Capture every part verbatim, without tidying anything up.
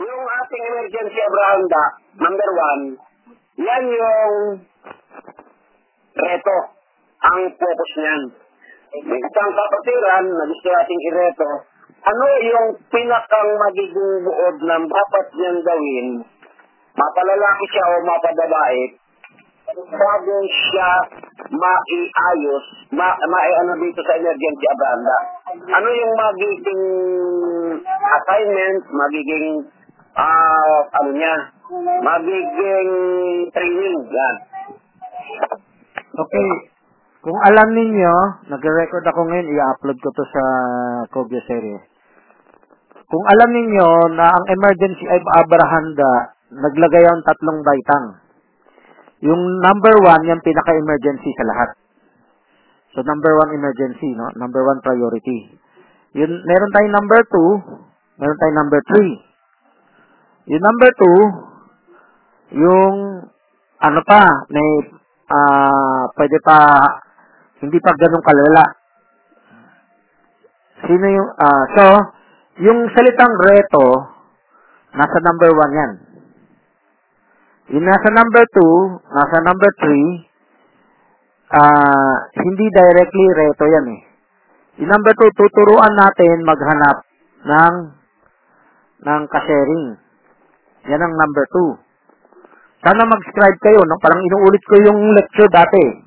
yung ating emergency abrahanda, number one, yan yung reto, ang focus niyan. May isang kapatiran na gusto ating ireto, ano yung pinakang magiging buod na dapat niyang gawin, mapalalaki siya o mapababae, bago siya maiayos, ma, maiano dito sa emergency abrahanda. Ano yung magiging assignment, magiging uh, ano niya, magiging training, yan. Okay. Kung alam ninyo, nag-record ako ngayon, i-upload ko to sa Kobya Series. Kung alam ninyo na ang emergency ay abrahanda, naglagay ang tatlong baitang. Yung number one, yung pinaka-emergency sa lahat. So, number one emergency, no? Number one priority. Yun, meron tayong number two, meron tayong number three. Yung number two, yung, ano pa, may, Ah, uh, pwede pa, hindi pa ganun kalala. Sino yung, ah, uh, so, yung salitang reto, nasa number one yan. Yung nasa number two, nasa number three, ah, uh, hindi directly reto yan eh. Yung number two, tuturuan natin maghanap ng, ng ka-sharing. Yan ang number two. Sana mag-scribe kayo, no? Parang inuulit ko yung lecture dati.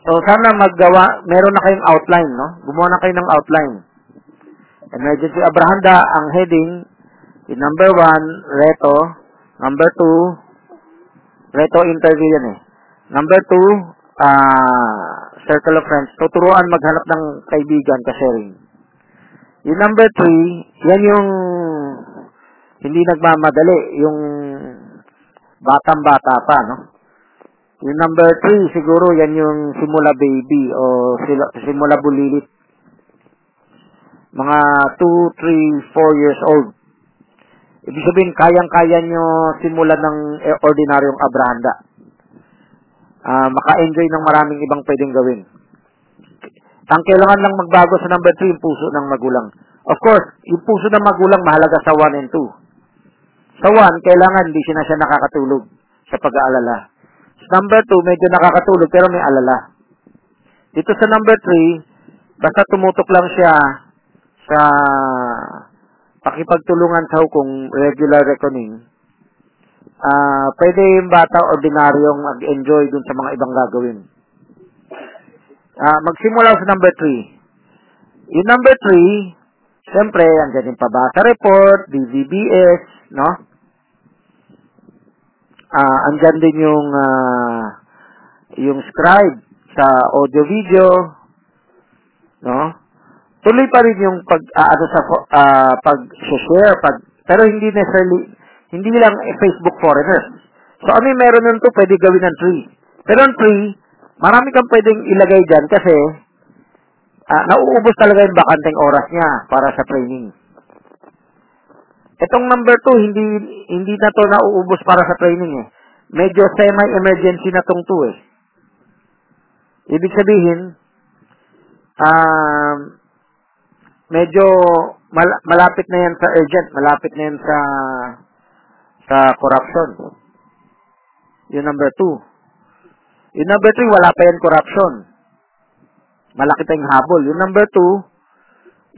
So, sana maggawa, meron na kayong outline, no? Gumawa na kayo ng outline. Emergency abrahanda, ang heading, yung number one, reto. Number two, reto interview yan eh. Number two, uh, circle of friends. Tuturuan maghanap ng kaibigan, ka-sharing. Yung number three, yan yung hindi nagmamadali, yung batang-bata pa, no? Yung number three, siguro, yan yung simula baby o simula bulilit. Mga two, three, four years old. Ibig sabihin, kayang-kaya nyo simula ng ordinaryong abrahanda. Uh, maka-enjoy ng maraming ibang pwedeng gawin. Ang kailangan lang magbago sa number three, yung puso ng magulang. Of course, yung puso ng magulang mahalaga sa one and two. Sa one, kailangan hindi siya na siya nakakatulog sa pag-aalala. Sa number two, medyo nakakatulog pero may alala. Dito sa number three, basta tumutok lang siya sa pakipagtulungan sa hukong regular reckoning. Uh, pwede yung bata ordinaryong mag-enjoy dun sa mga ibang gagawin. Uh, magsimula sa number three. Yung number three, siyempre, andyan yung pabasa report, D V B S, no? Ah, andyan din yung uh, yung scribe sa audio video, no? Tuloy pa rin yung pag uh, ano sa uh, pag-share, pag pero hindi necessarily hindi lang Facebook foreigners. So ano yung meron nun to, pwede gawin ng three. Pero ng three, marami kang pwedeng ilagay diyan kasi uh, nauubos talaga yung bakanteng oras niya para sa training. Itong number two, hindi hindi na to nauubos para sa training eh. Medyo semi-emergency na tong two eh. Ibig sabihin, um, medyo mal- malapit na yan sa urgent, malapit na yan sa sa corruption. Yung number two. Yung number three, wala pa yan corruption. Malaki tayong habol. Yung number two,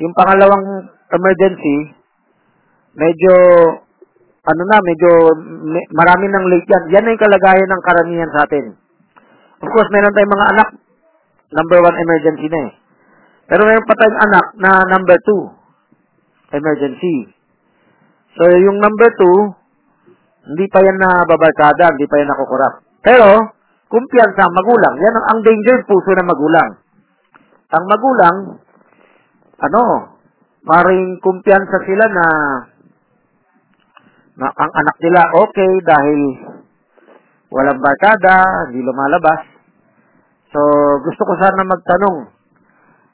yung pangalawang emergency, medyo, ano na, medyo, me, marami ng late yan. Yan na yung kalagayan ng karamihan sa atin. Of course, meron tayong mga anak, number one emergency na eh. Pero meron pa tayong anak na number two, emergency. So, yung number two, hindi pa yan na babarkada, hindi pa yan nakukurap. Pero, kumpiyansa ang magulang. Yan ang, ang danger, puso ng magulang. Ang magulang, ano, maring kumpiyansa sila na na ang anak nila okay dahil walang barkada, hindi lumalabas. So, gusto ko sana magtanong,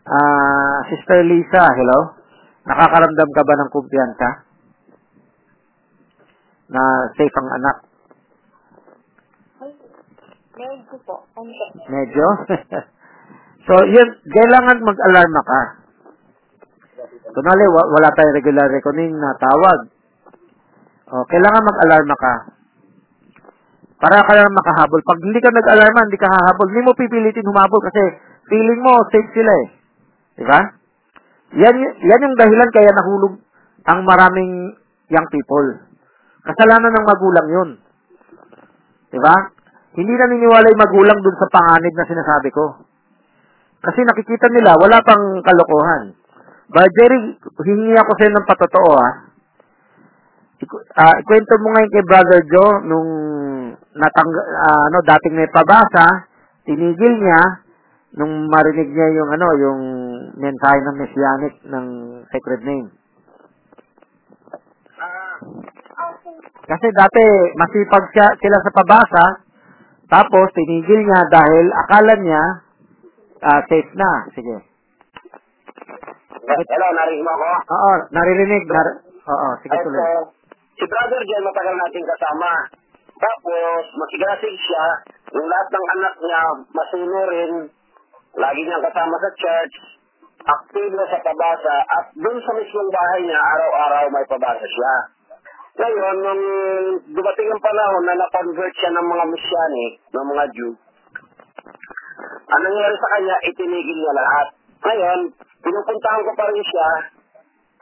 uh, Sister Lisa, hello? Nakakaramdam ka ba ng kumpiyansa? Na safe ang anak? Medyo po. Medyo? So, yun, kailangan mag-alarma ka. Kunwari, wala tayong regular reckoning na tawag. O, kailangan mag-alarma ka. Para ka lang makahabol. Pag hindi ka nag-alarma, hindi ka hahabol. Hindi mo pipilitin humabol kasi feeling mo, safe sila eh. Diba? Yan, yan yung dahilan kaya nahulog ang maraming young people. Kasalanan ng magulang yun. Diba? Hindi naniniwala yung magulang dun sa panganib na sinasabi ko. Kasi nakikita nila, wala pang kalokohan. But Jerry, hihingi ako sa'yo ng patotoo ha. Uh, ikwento mo ngayon kay Brother Joe nung natangga, uh, ano, dating may pabasa, tinigil niya nung marinig niya yung ano, yung mensahe ng Messianic ng Sacred Name. Kasi dati masipag siya, sila sa pabasa, tapos tinigil niya dahil akala niya uh, safe na. Sige. Hello, narinig mo ako? Oo, naririnig. Nar- Oo, sige tuloy. So, si Brother Jen matagal nating kasama. Tapos, masigasig siya, yung lahat ng anak niya, masino rin, lagi niyang kasama sa church, aktibo sa pabasa, at dun sa mismong bahay niya, araw-araw may pabasa siya. Ngayon, nung dumating ang panahon na na-convert siya ng mga Messianic, ng mga Jew, ang nangyari sa kanya, itinigil niya lahat. Ngayon, pinupuntahan ko pa rin siya,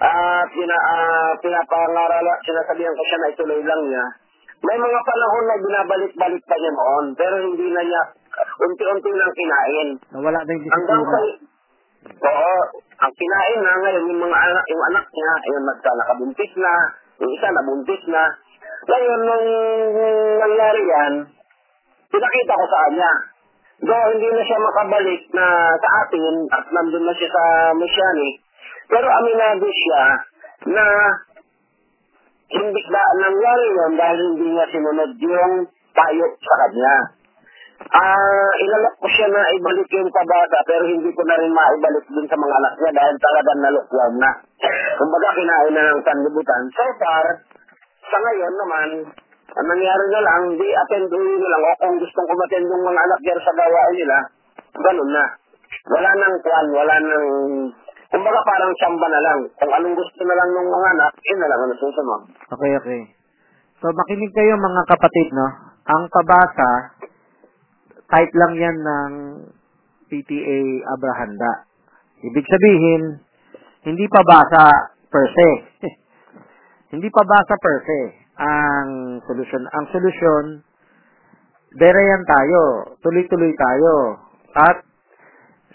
at pina, uh, pinapangarala, sinasabihan ko siya na ituloy lang niya. May mga panahon na binabalik-balik pa niya noon, pero hindi na niya unti-unti lang kinain. Nawala na yung disiplina. Oo, ang kinain na ngayon yung mga anak, yung anak niya, yung magka nakabuntis na, yung isa nabuntis na. Ngayon, nung nangyari yan, pinakita ko sa kanya. Doon hindi na siya makabalik na sa atin at nandun na siya sa Messianic. Pero aminado siya na hindi na nangyari yun dahil hindi niya sinunod yung payo sa kanya. Uh, inalok ko siya na ibalik yung pabata pero hindi ko na rin maibalik din sa mga anak niya dahil talagang nalukwam na. Kumbaga kinain na ng sanlibutan. So far, sa ngayon naman, ang nangyari na lang, di attenduin nyo lang o kung gustong kumatend yung mga anak niya sa gawain nila, ganun na. Wala nang kwan, wala nang... Kumbaga parang samba na lang. Kung anong gusto na lang ng mga anak, yun na lang ang nasusunod. Okay, okay. So, makinig kayo mga kapatid, no? Ang pabasa, type lang yan ng P T A Abrahanda. Ibig sabihin, hindi pabasa per se. Hindi pabasa per se ang solusyon. Ang solusyon, berayan tayo. Tuloy-tuloy tayo. At,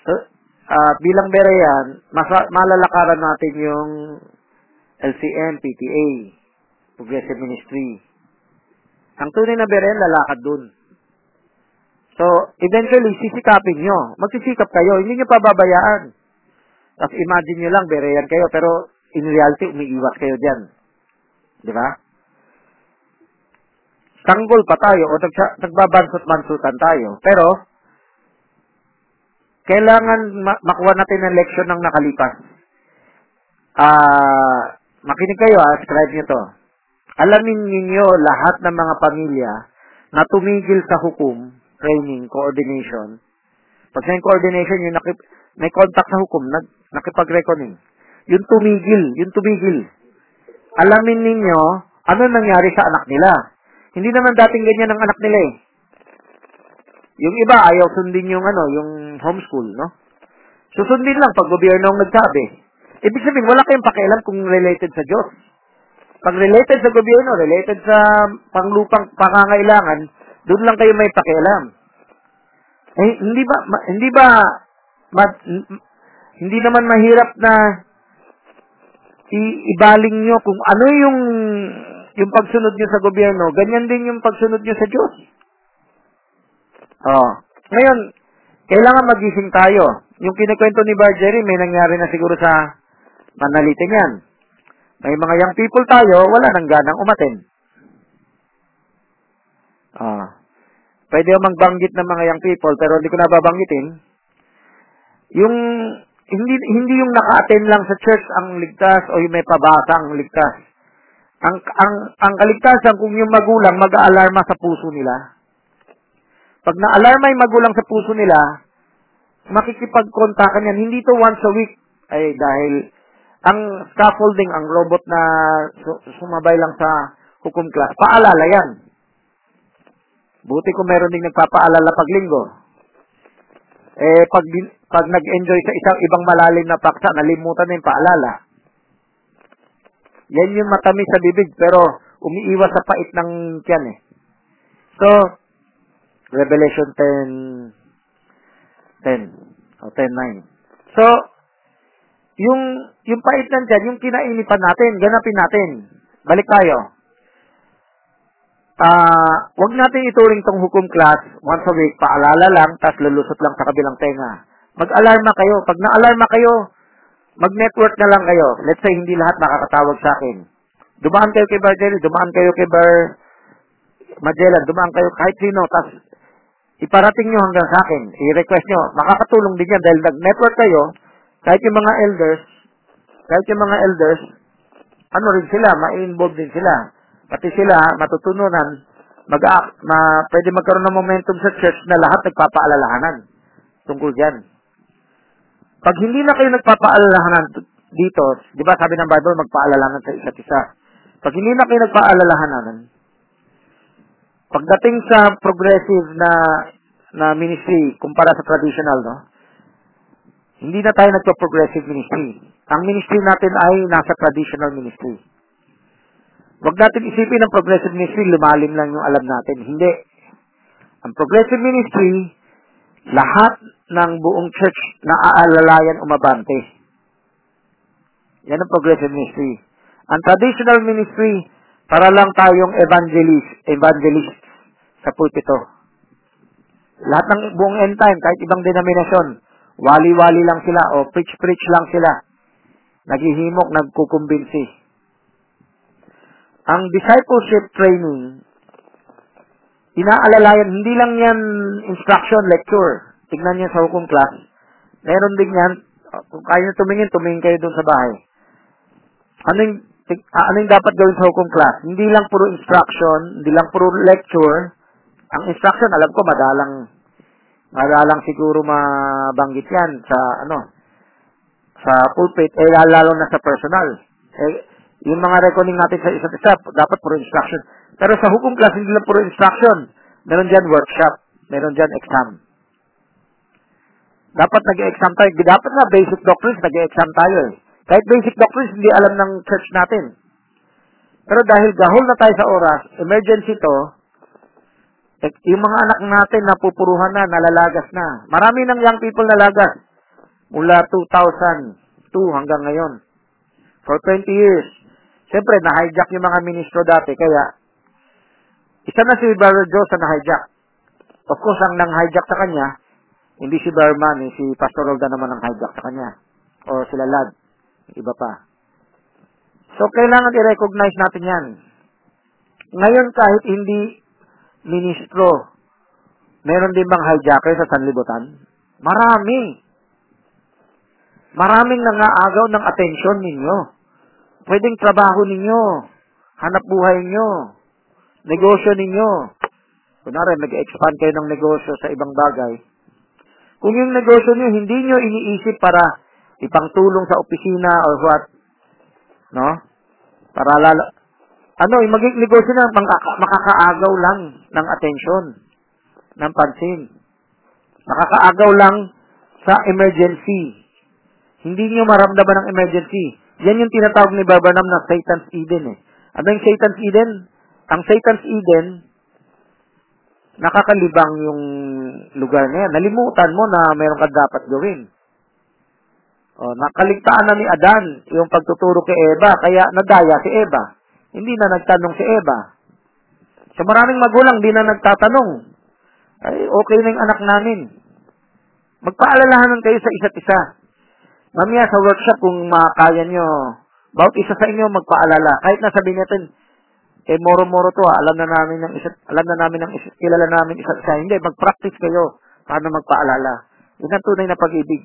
so, Uh, bilang berayan, mas- malalakaran natin yung L C M, P T A, Progressive Ministry. Ang tunay na berayan, lalakad dun. So, eventually, sisikapin nyo. Magsisikap kayo, hindi nyo pababayaan. Tapos imagine nyo lang, berayan kayo, pero in reality, umiiwas kayo dyan. Di ba? Tanggol pa tayo, o nags- nagbabansot-bansutan tayo, pero, kailangan ma- makuha natin ang leksyon ng nakalipas. Uh, makinig kayo, ah, scribe nyo to. Alamin ninyo lahat ng mga pamilya na tumigil sa hukom, training, coordination. Pag may coordination, yung nakip- may contact sa hukom, nag- nakipag-reckoning. Yung tumigil, yung tumigil. Alamin ninyo ano nangyari sa anak nila. Hindi naman dating ganyan ang anak nila eh. Yung iba, ayaw sundin yung ano, yung homeschool, no? Susundin lang pag gobyerno ang nagsabi. Ibig sabihin, wala kayong pakialam kung related sa Diyos. Pag related sa gobyerno, related sa panglupang pangangailangan, doon lang kayo may pakialam. Eh, hindi ba, ma, hindi ba, ma, hindi naman mahirap na i- ibaling nyo kung ano yung, yung pagsunod nyo sa gobyerno, ganyan din yung pagsunod nyo sa Diyos. Oh. Ngayon, kailangan magising tayo. Yung kinikwento ni Bargery, may nangyari na siguro sa panalitin yan. May mga young people tayo, wala nang ganang umatin. Oh. Pwede yung magbanggit ng mga young people, pero hindi ko nababanggitin. Yung, hindi, hindi yung naka-attend lang sa church ang ligtas o yung may pabasang ligtas. Ang, ang, ang kaligtasan kung yung magulang mag-aalarma sa puso nila. Pag na-alarma yung magulang sa puso nila, makikipag-kontakan yan. Hindi to once a week. Ay, dahil ang scaffolding, ang robot na sumabay lang sa hukum class. Paalala yan. Buti kung meron ding nagpapaalala pag linggo. Eh, pag, pag nag-enjoy sa isang ibang malalim na paksa, nalimutan na yung paalala. Yan yung matamis sa bibig, pero umiiwas sa pait ng tiyan eh. So, Revelation ten, ten, o ten nine. So, yung, yung pait ng tiyan, yung kinainipan natin, ganapin natin. Balik tayo. Uh, wag natin ituring tong hukom class once a week, paalala lang, tas lulusot lang sa kabilang tenga. Mag-alarma kayo. Pag na-alarma kayo, mag-network na lang kayo. Let's say, hindi lahat makakatawag sa akin. Dumaan kayo kay Bar Jerry, dumaan kayo kay Bar Magellan, dumaan kayo kahit sino, tas iparating nyo hanggang sa akin. I-request nyo. Makakatulong din yan dahil nag-network kayo, kahit yung mga elders, kahit yung mga elders, ano rin sila, ma-involve din sila. Pati sila, matutununan, mag ma pwede magkaroon ng momentum sa church na lahat nagpapaalalahanan tungkol dyan. Pag hindi na kayo nagpapaalalahanan dito, di ba sabi ng Bible, magpaalalahanan sa isa't isa. Pag hindi na kayo nagpaalalahanan, pagdating sa progressive na na ministry, kumpara sa traditional, no? Hindi na tayo nagpa-progressive ministry. Ang ministry natin ay nasa traditional ministry. Huwag natin isipin ang progressive ministry, lumalim lang yung alam natin. Hindi. Ang progressive ministry, lahat ng buong church na aalalayan umabante. Yan ang progressive ministry. Ang traditional ministry, para lang tayong evangelist, evangelist sa pulpito. Lahat ng buong end time, kahit ibang denominasyon, wali-wali lang sila o preach-preach lang sila. Naghihimok, nagkukumbinsi. Ang discipleship training, inaalalayan, hindi lang yan instruction, lecture. Tignan niya sa hukong class. Meron din yan, kung kaya tumingin, tumingin kayo doon sa bahay. Anong, anong dapat gawin sa hukong class? Hindi lang puro instruction, hindi lang puro lecture. Ang instruction, alam ko, madalang, madalang siguro mabanggit yan sa, ano, sa pulpit, eh, lalo na sa personal. Eh, yung mga reckoning natin sa isa't isa, dapat puro instruction. Pero sa hukom class, hindi lang puro instruction. Meron dyan workshop. Meron dyan exam. Dapat nag-exam tayo. Dapat na basic doctrines, nag-exam tayo eh. Kahit basic doctrines, hindi alam ng church natin. Pero dahil gahol na tayo sa oras, emergency to, yung mga anak natin napupuruhan na, nalalagas na. Marami ng young people nalagas. Mula two thousand two hanggang ngayon. For twenty years. Siyempre, na-hijack yung mga ministro dati, kaya isa na si Brother Joe sa na-hijack. Of course, ang nang-hijack sa kanya, hindi si Brother Manny, si Pastor Roldan naman ang hijack sa kanya. O sila Lad, iba pa. So, kailangan i-recognize natin yan. Ngayon, kahit hindi ministro, meron din bang hijacker sa sanlibutan? Marami. Maraming nangaagaw ng atensyon ninyo. Pwedeng trabaho ninyo, hanap buhay ninyo, negosyo ninyo. Kunwari, nag-expand kayo ng negosyo sa ibang bagay. Kung yung negosyo niyo hindi niyo iniisip para ipangtulong sa opisina or what, no? Para lalo, ano, yung maging negosyo na makakaagaw lang ng atensyon, ng pansin. Makakaagaw lang sa emergency. Hindi niyo maramdaman ng emergency. Yan yung tinatawag ni Barbanam na Satan's Eden eh. Ano yung Satan's Eden? Ang Satan's Eden, nakakalibang yung lugar na yan. Nalimutan mo na meron ka dapat gawin. O, nakaligtaan na ni Adan yung pagtuturo kay Eva, kaya nadaya si Eva. Hindi na nagtanong si Eva. Sa maraming magulang, hindi na nagtatanong. Ay, okay na yung anak namin. Magpaalalahanan kayo sa isa't isa. Mamaya sa workshop, kung makakaya nyo, bawat isa sa inyo magpaalala. Kahit na sabihin natin, eh, moro-moro to, ah, alam na namin ng isa, alam na namin ng isa, kilala namin isa't isa. Hindi, mag-practice kayo paano magpaalala. Yun ang tunay na pag-ibig.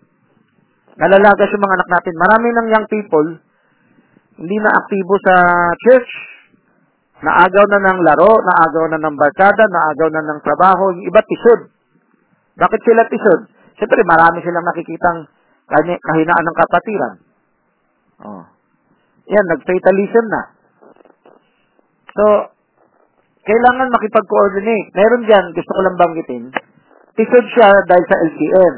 Nalalagas yung mga anak natin. Marami ng young people, hindi na aktibo sa church, naagaw na ng laro, naagaw na ng barkada, naagaw na ng trabaho, yung iba tisod. Bakit sila tisod? Siyempre, marami silang nakikitang kahinaan ng kapatiran. Oh. Yan, nag-fatalism na. So, kailangan makipag-coordinate. Meron dyan, gusto ko lang banggitin, tisod siya dahil sa L C M.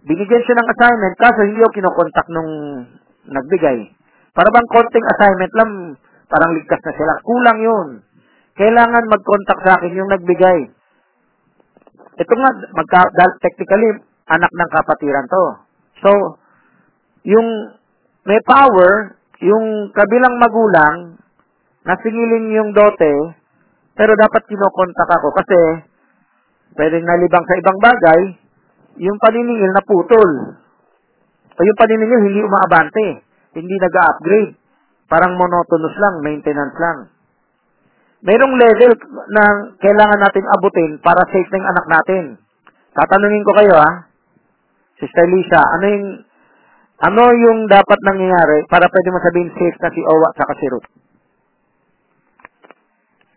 Binigyan siya ng assignment, kaso hindi ako kinokontak nung nagbigay. Para bang konting assignment lang, parang ligtas na sila. Kulang yun. Kailangan mag-contact sa akin yung nagbigay. Ito nga, magka- technically, anak ng kapatiran to. So, yung may power, yung kabilang magulang, nasingilin yung dote, pero dapat kinokontak ako kasi pwedeng nalibang sa ibang bagay, yung paniningil na putol. O yung paniningil hindi umaabante, hindi nag-upgrade. Parang monotonous lang, maintenance lang. Mayroong level na kailangan natin abutin para safe ng anak natin. Tatanungin ko kayo, ha? Sister Lisa, ano yung, ano yung dapat nangyayari para pwede mo sabihin safe na si Owa at si Ruth?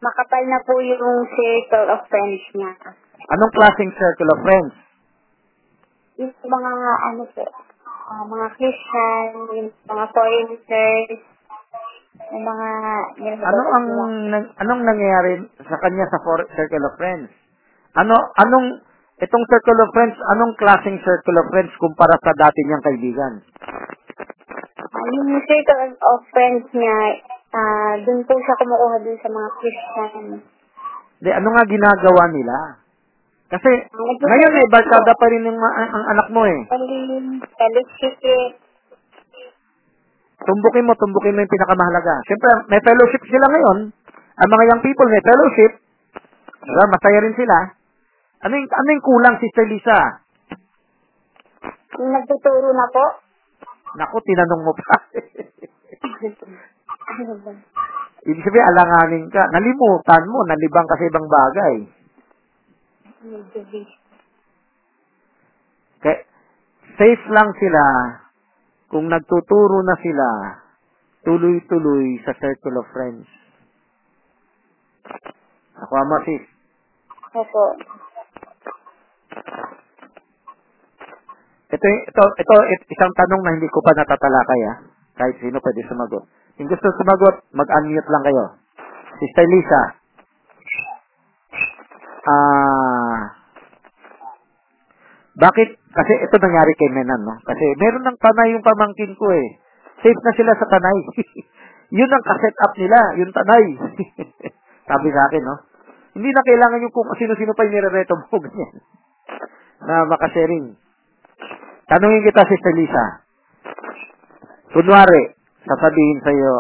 Makapal na po yung circle of friends niya. Anong klaseng circle of friends? Yung mga, ano po, uh, mga Christian, yung mga foreigners, yung mga... Yung ano ang, nang, anong nangyayari sa kanya sa for, circle of friends? Ano, anong, itong circle of friends, anong klaseng circle of friends kumpara sa dati niyang kaibigan? Uh, yung circle of friends niya, Uh, doon po siya kumukuha doon sa mga Christian. De, ano nga ginagawa nila? Kasi, uh, ngayon eh, barkada pa rin yung, ang, ang anak mo eh. Fellowship. Tumbukin mo, tumbukin mo yung pinakamahalaga. Siyempre, may fellowship sila ngayon. Ang mga young people may fellowship. Diba, masaya rin sila. Ano yung, ano yung kulang, Sister Lisa? Nagtuturo na po. Naku, tinanong mo pa. Ibig sabihin, alanganin ka. Nalimutan mo, nalibang kasi ibang bagay. Okay. Safe lang sila kung nagtuturo na sila tuloy-tuloy sa circle of friends. Ako ama, sis. Opo. Ito, ito, ito, isang tanong na hindi ko pa natatalakay, ha? Kahit sino pwede sumagot. Yung gusto sumagot, mag-unmute lang kayo. Sister Lisa, ah, bakit, kasi ito nangyari kay Menan, no? Kasi meron ng tanay yung pamangkin ko eh. Safe na sila sa tanay. Yun ang ka-set up nila, yung tanay. Sabi sa akin, no? Hindi na kailangan yung kung sino-sino pa yung nire-reto mo, ganyan. Na makasharing. Tanungin kita, Sister Lisa. Kunwari, sasabihin sa'yo,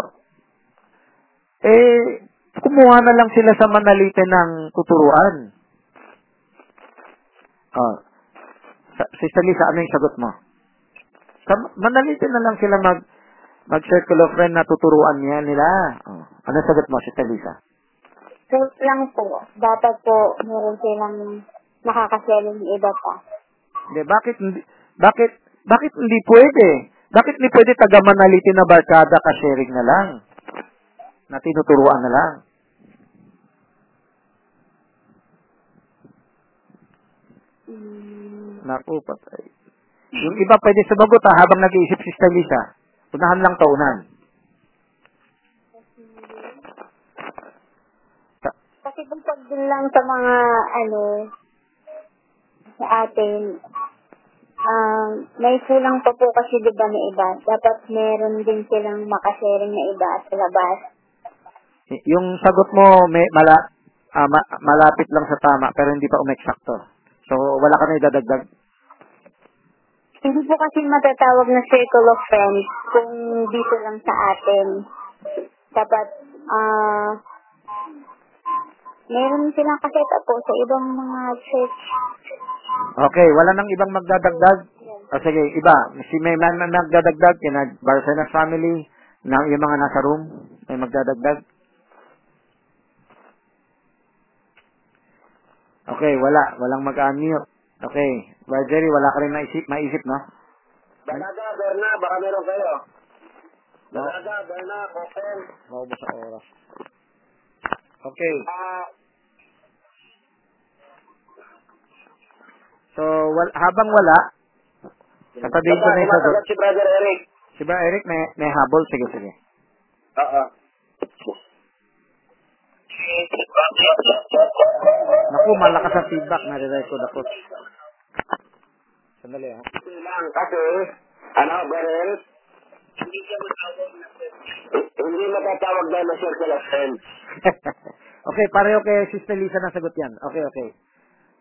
eh, kumuha na lang sila sa Manalite ng tuturuan. Oh. Sister Lisa, ano yung sagot mo? Sa Manalite na lang sila mag, mag-circle of friend na tuturuan niya nila. Oh. Ano yung sagot mo, Sister Lisa? Safe lang po. Dapat po, meron silang nakakaselling iba pa. Hindi, bakit, bakit, bakit hindi pwede? Bakit hindi pwede taga-manalitin na barkada ka-sharing na lang? Na tinuturuan na lang? Mm. Naku, patay. Yung iba pwede sumagot, ha, habang nag-iisip si Sister Lisa. Unahan lang taunan. Kasi kung pag din lang sa mga, ano, sa atin, Um, may kulang pa po kasi diba na iba. Dapat meron din silang makasharing na iba at labas. Y- yung sagot mo may mala- uh, ma- malapit lang sa tama pero hindi pa umeksakto. So, wala ka na idadagdag. Hindi po kasi matatawag na circle of friends kung dito lang sa atin. Dapat, ah, uh, meron silang kaseta po sa ibang mga church. Okay, wala nang ibang magdadagdag. O oh, sige, iba. Si may man magdadagdag, yung Barcenas family, yung mga nasa room, may magdadagdag. Okay, wala. Walang mag-unmute. Okay. Marjorie, wala ka rin maisip, maisip no? Balaga, Berna, baka meron kayo. Balaga, Berna, Kopen. Maubos ang oras. Okay. Ah... Uh, So, wal- habang wala, sasabihin ko na yung sagot. Si Brother Eric. Si Brother Eric, may, may habol. Sige, sige. Oo. Naku, malakas ang feedback. Narinig ko, naku. Sandali, ha? Hindi lang, kasi, ano, Beryl? Hindi ka matawag na Hindi matatawag na na circle of friends. Okay, pareho kay Sister Lisa na sagot yan. Okay, okay.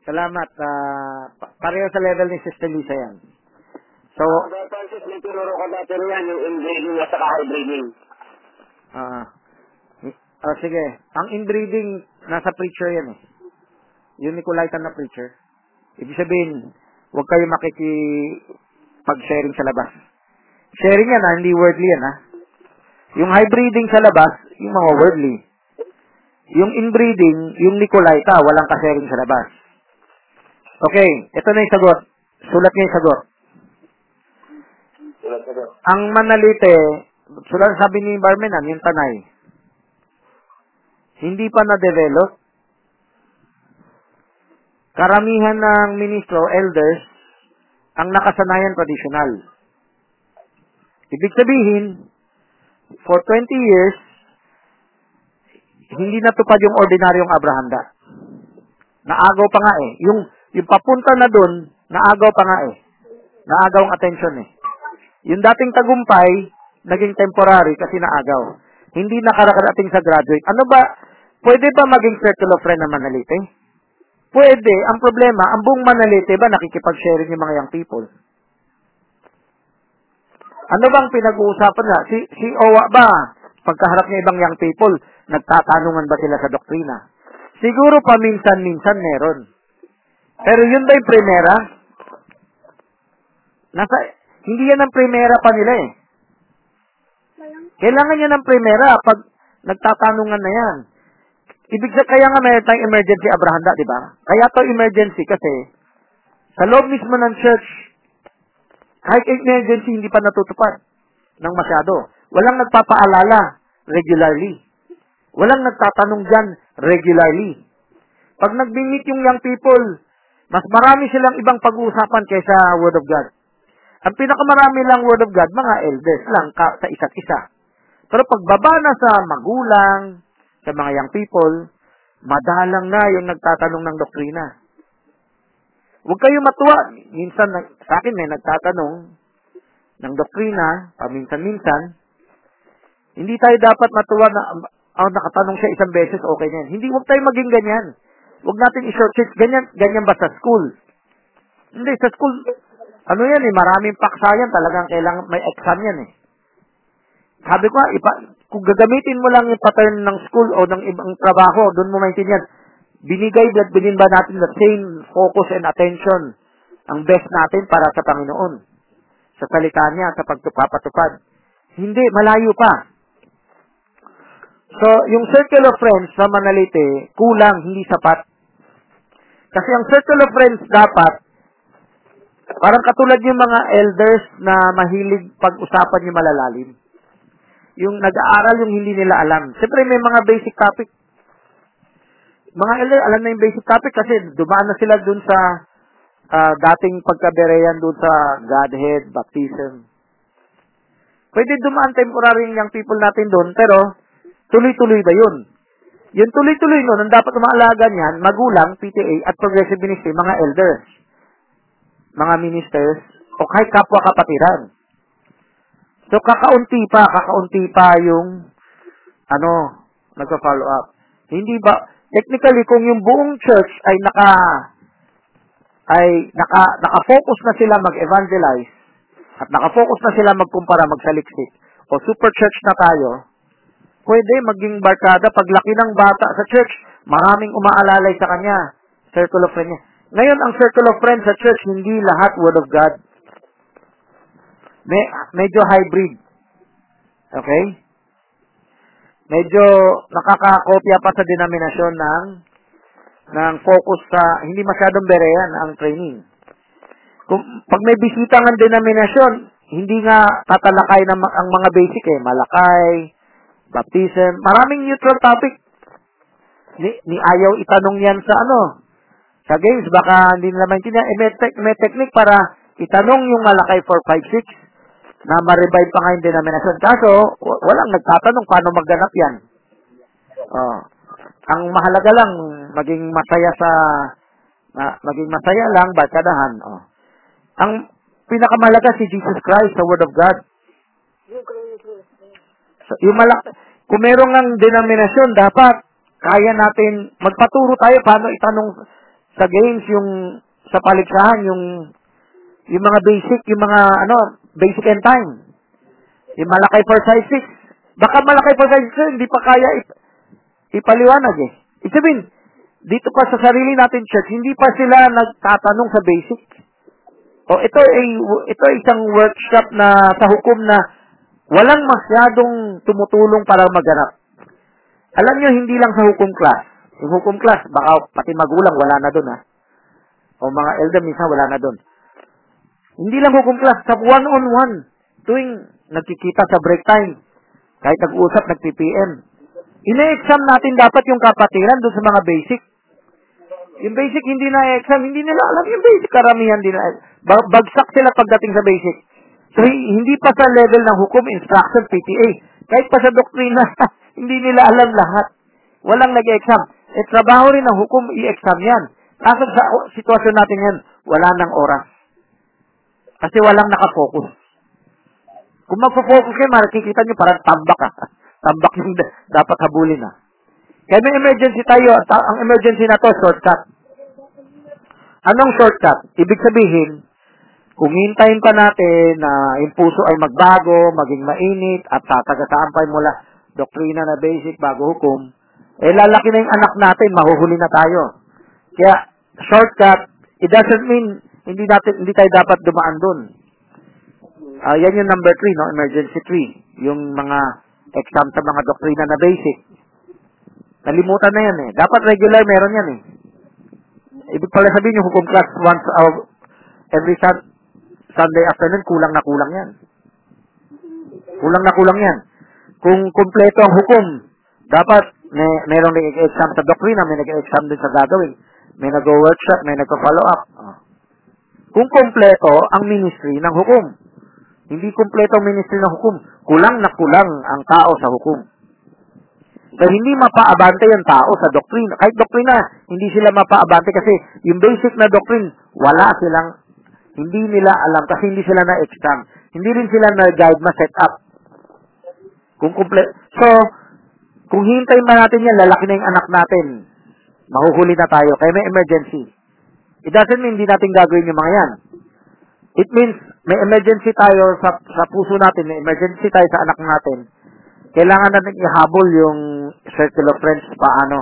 Salamat. Uh, pareho sa level ni Sister Lisa yan. So, Brother Francis, may tinuro ko natin yan, yung inbreeding at saka hybriding. Ah, ah, sige. Ang inbreeding, nasa preacher yan eh. Yung Nicolaitan na preacher. Ibig sabihin, huwag kayo makikipag-sharing sa labas. Sharing yan ah, hindi worldly yan ah. Yung hybriding sa labas, yung mga worldly. Yung inbreeding, yung Nicolaita, walang ka-sharing sa labas. Okay, ito na yung sagot. Sulat niya yung sagot. Sulat sagot. Ang manalite, sulat sabi ni Barmenan, yung tanay. Hindi pa na-develop. Karamihan ng ministro, elders, ang nakasanayan traditional. Ibig sabihin, for twenty years, hindi natupad yung ordinaryong Abrahanda. Naagaw pa nga eh. Yung, yung papunta na dun, naagaw pa nga eh. Naagaw ang attention eh. Yung dating tagumpay, naging temporary kasi naagaw. Hindi nakarating sa graduate. Ano ba, pwede ba maging circle of friend na manalite? Pwede. Ang problema, ang buong Manalite ba nakikipag-sharing yung mga young people? Ano bang pinag-uusapan na? Si, si Owa ba? Pagkaharap niya ibang young people, nagtatanungan ba sila sa doktrina? Siguro paminsan-minsan meron. Pero yun ba yung primera? Nasa, hindi yan ang primera pa nila eh. Kailangan yan ang primera pag nagtatanungan na yan. Ibig sa kaya nga mayroon tayong emergency Abrahanda, di ba? Kaya to emergency kasi sa loob mismo ng church, kahit emergency hindi pa natutupad ng masyado. Walang nagpapaalala regularly. Walang nagtatanong dyan regularly. Pag nag-meet yung young people, mas marami silang ibang pag-uusapan kaysa Word of God. Ang pinakamarami lang Word of God, mga elders lang sa isa't isa. Pero pagbaba na sa magulang, sa mga young people, madalang na yung nagtatanong ng doktrina. Huwag kayo matuwa. Minsan, sa akin may nagtatanong ng doktrina, paminsan-minsan, hindi tayo dapat matuwa na, oh, nakatanong siya isang beses, okay na yan. Hindi, huwag tayo maging ganyan. Huwag natin i-shortcut, ganyan, ganyan ba sa school? Hindi, sa school, ano yan eh, maraming paksa yan, talagang kailangan may exam yan eh. Sabi ko, ipa, kung gagamitin mo lang yung pattern ng school o ng ibang trabaho, doon mo maintindihan, binigay at binin ba natin the same focus and attention, ang best natin para sa Panginoon, sa salita niya, sa pagtupapatupad. Hindi, malayo pa. So, yung circle of friends sa Manalite, kulang, hindi sapat. Kasi ang circle of friends dapat, parang katulad yung mga elders na mahilig pag-usapan yung malalalim. Yung nag-aaral, yung hindi nila alam. Siyempre, may mga basic topic. Mga elder, alam na yung basic topic kasi dumaan na sila dun sa uh, dating pagkabereyan dun sa Godhead, baptism. Pwede dumaan temporary yung people natin dun, pero tuloy-tuloy ba yun? Yung tuloy-tuloy nun, ang dapat umaalagaan yan, magulang, P T A, at progressive ministry, mga elders, mga ministers, o kahit kapwa-kapatiran. So, kakaunti pa, kakaunti pa yung, ano, nagpa-follow up. Hindi ba, technically, kung yung buong church ay naka, ay naka, naka-focus na sila mag-evangelize, at naka-focus na sila magkumpara, magsaliksik, o super church na tayo, pwede maging barkada, paglaki ng bata sa church, maraming umaalalay sa kanya, circle of friends niya. Ngayon, ang circle of friends sa church, hindi lahat Word of God. May, medyo hybrid. Okay? Medyo nakakakopya pa sa denominasyon ng ng focus sa hindi masyadong berean ang training. Kung pag may bisita ng denominasyon, hindi nga tatalakay ng, ang mga basic eh, Malakay, baptism, maraming neutral topic. Ni, ni ayaw itanong yan sa ano, sa games, baka hindi naman kanya, eh, may, te- may technique para itanong yung Malakay four five six na ma-revive pa nga yung denomination. Kaso, walang nagtatanong paano magganap yan. Oh. Ang mahalaga lang, maging masaya sa, uh, maging masaya lang, barkadahan. Oh. Ang pinakamahalaga si Jesus Christ, the Word of God. So, yung malak- kung merong ang denominasyon, dapat kaya natin, magpaturo tayo paano itanong sa games yung, sa paligsahan, yung, yung mga basic, yung mga, ano, basic and time. Yung Malakay four six six. Baka Malakay four six six, hindi pa kaya ip- ipaliwanag eh. Ibig sabihin, dito pa sa sarili natin church, hindi pa sila nagtatanong sa basic. O ito ay, ito ay isang workshop na sa hukom na walang masyadong tumutulong para maganap. Alam nyo, hindi lang sa hukom class. Yung hukom class, baka pati magulang, wala na dun ha. O mga elder, minsan wala na dun. Hindi lang hukom class, sa one-on-one, tuwing nagkikita sa break time, kahit nag-uusap, nag-P P M. Ina-exam natin dapat yung kapatiran doon sa mga basic. Yung basic, hindi na-exam, hindi nila alam yung basic, karamihan din na. Bagsak sila pagdating sa basic. So, hindi pa sa level ng hukom, instruction, P T A. Kahit pa sa doktrina, hindi nila alam lahat. Walang nag-exam. E, trabaho rin ng hukom, i-exam yan. Kaso sa sitwasyon natin yan, wala nang oras. Kasi walang nakafocus. Kung magpo-focus kayo, makikita nyo parang tambak ha. Tambak yung dapat habulin ha. Kaya may emergency tayo. Ang emergency na to, shortcut. Anong shortcut? Ibig sabihin, kung hintayin pa natin na yung puso ay magbago, maging mainit, at tatagataan pa yung mula doktrina na basic bago hukom, eh lalaki na yung anak natin, mahuhuli na tayo. Kaya, shortcut, it doesn't mean hindi natin hindi tayo dapat dumaan doon. Uh, yan yung number three, no? Emergency three. Yung mga exam sa mga doktrina na basic. Nalimutan na yan eh. Dapat regular meron yan eh. Ibig pala sabihin yung hukom class once uh, every sun- Sunday afternoon, kulang na kulang yan. Kulang na kulang yan. Kung kumpleto ang hukom, dapat may, merong nag-exam sa doktrina, may nag-exam din sa gagawin. May nag-workshop, may nag-follow up. Oh. Kung kumpleto ang ministry ng hukom. Hindi kumpleto ang ministry ng hukom. Kulang na kulang ang tao sa hukom. So, hindi mapaabante ang tao sa doktrina. Kahit doktrina, hindi sila mapaabante kasi yung basic na doktrin, wala silang, hindi nila alam kasi hindi sila na-exam. Hindi rin sila na-guide, ma-set up. Kung kumple- so, kung hintayin man natin yan, lalaki na yung anak natin. Mahuhuli na tayo. Kaya may emergency. It doesn't mean hindi natin gagawin yung mga yan. It means may emergency tayo sa, sa puso natin, may emergency tayo sa anak natin. Kailangan natin ihabol yung circle of friends paano.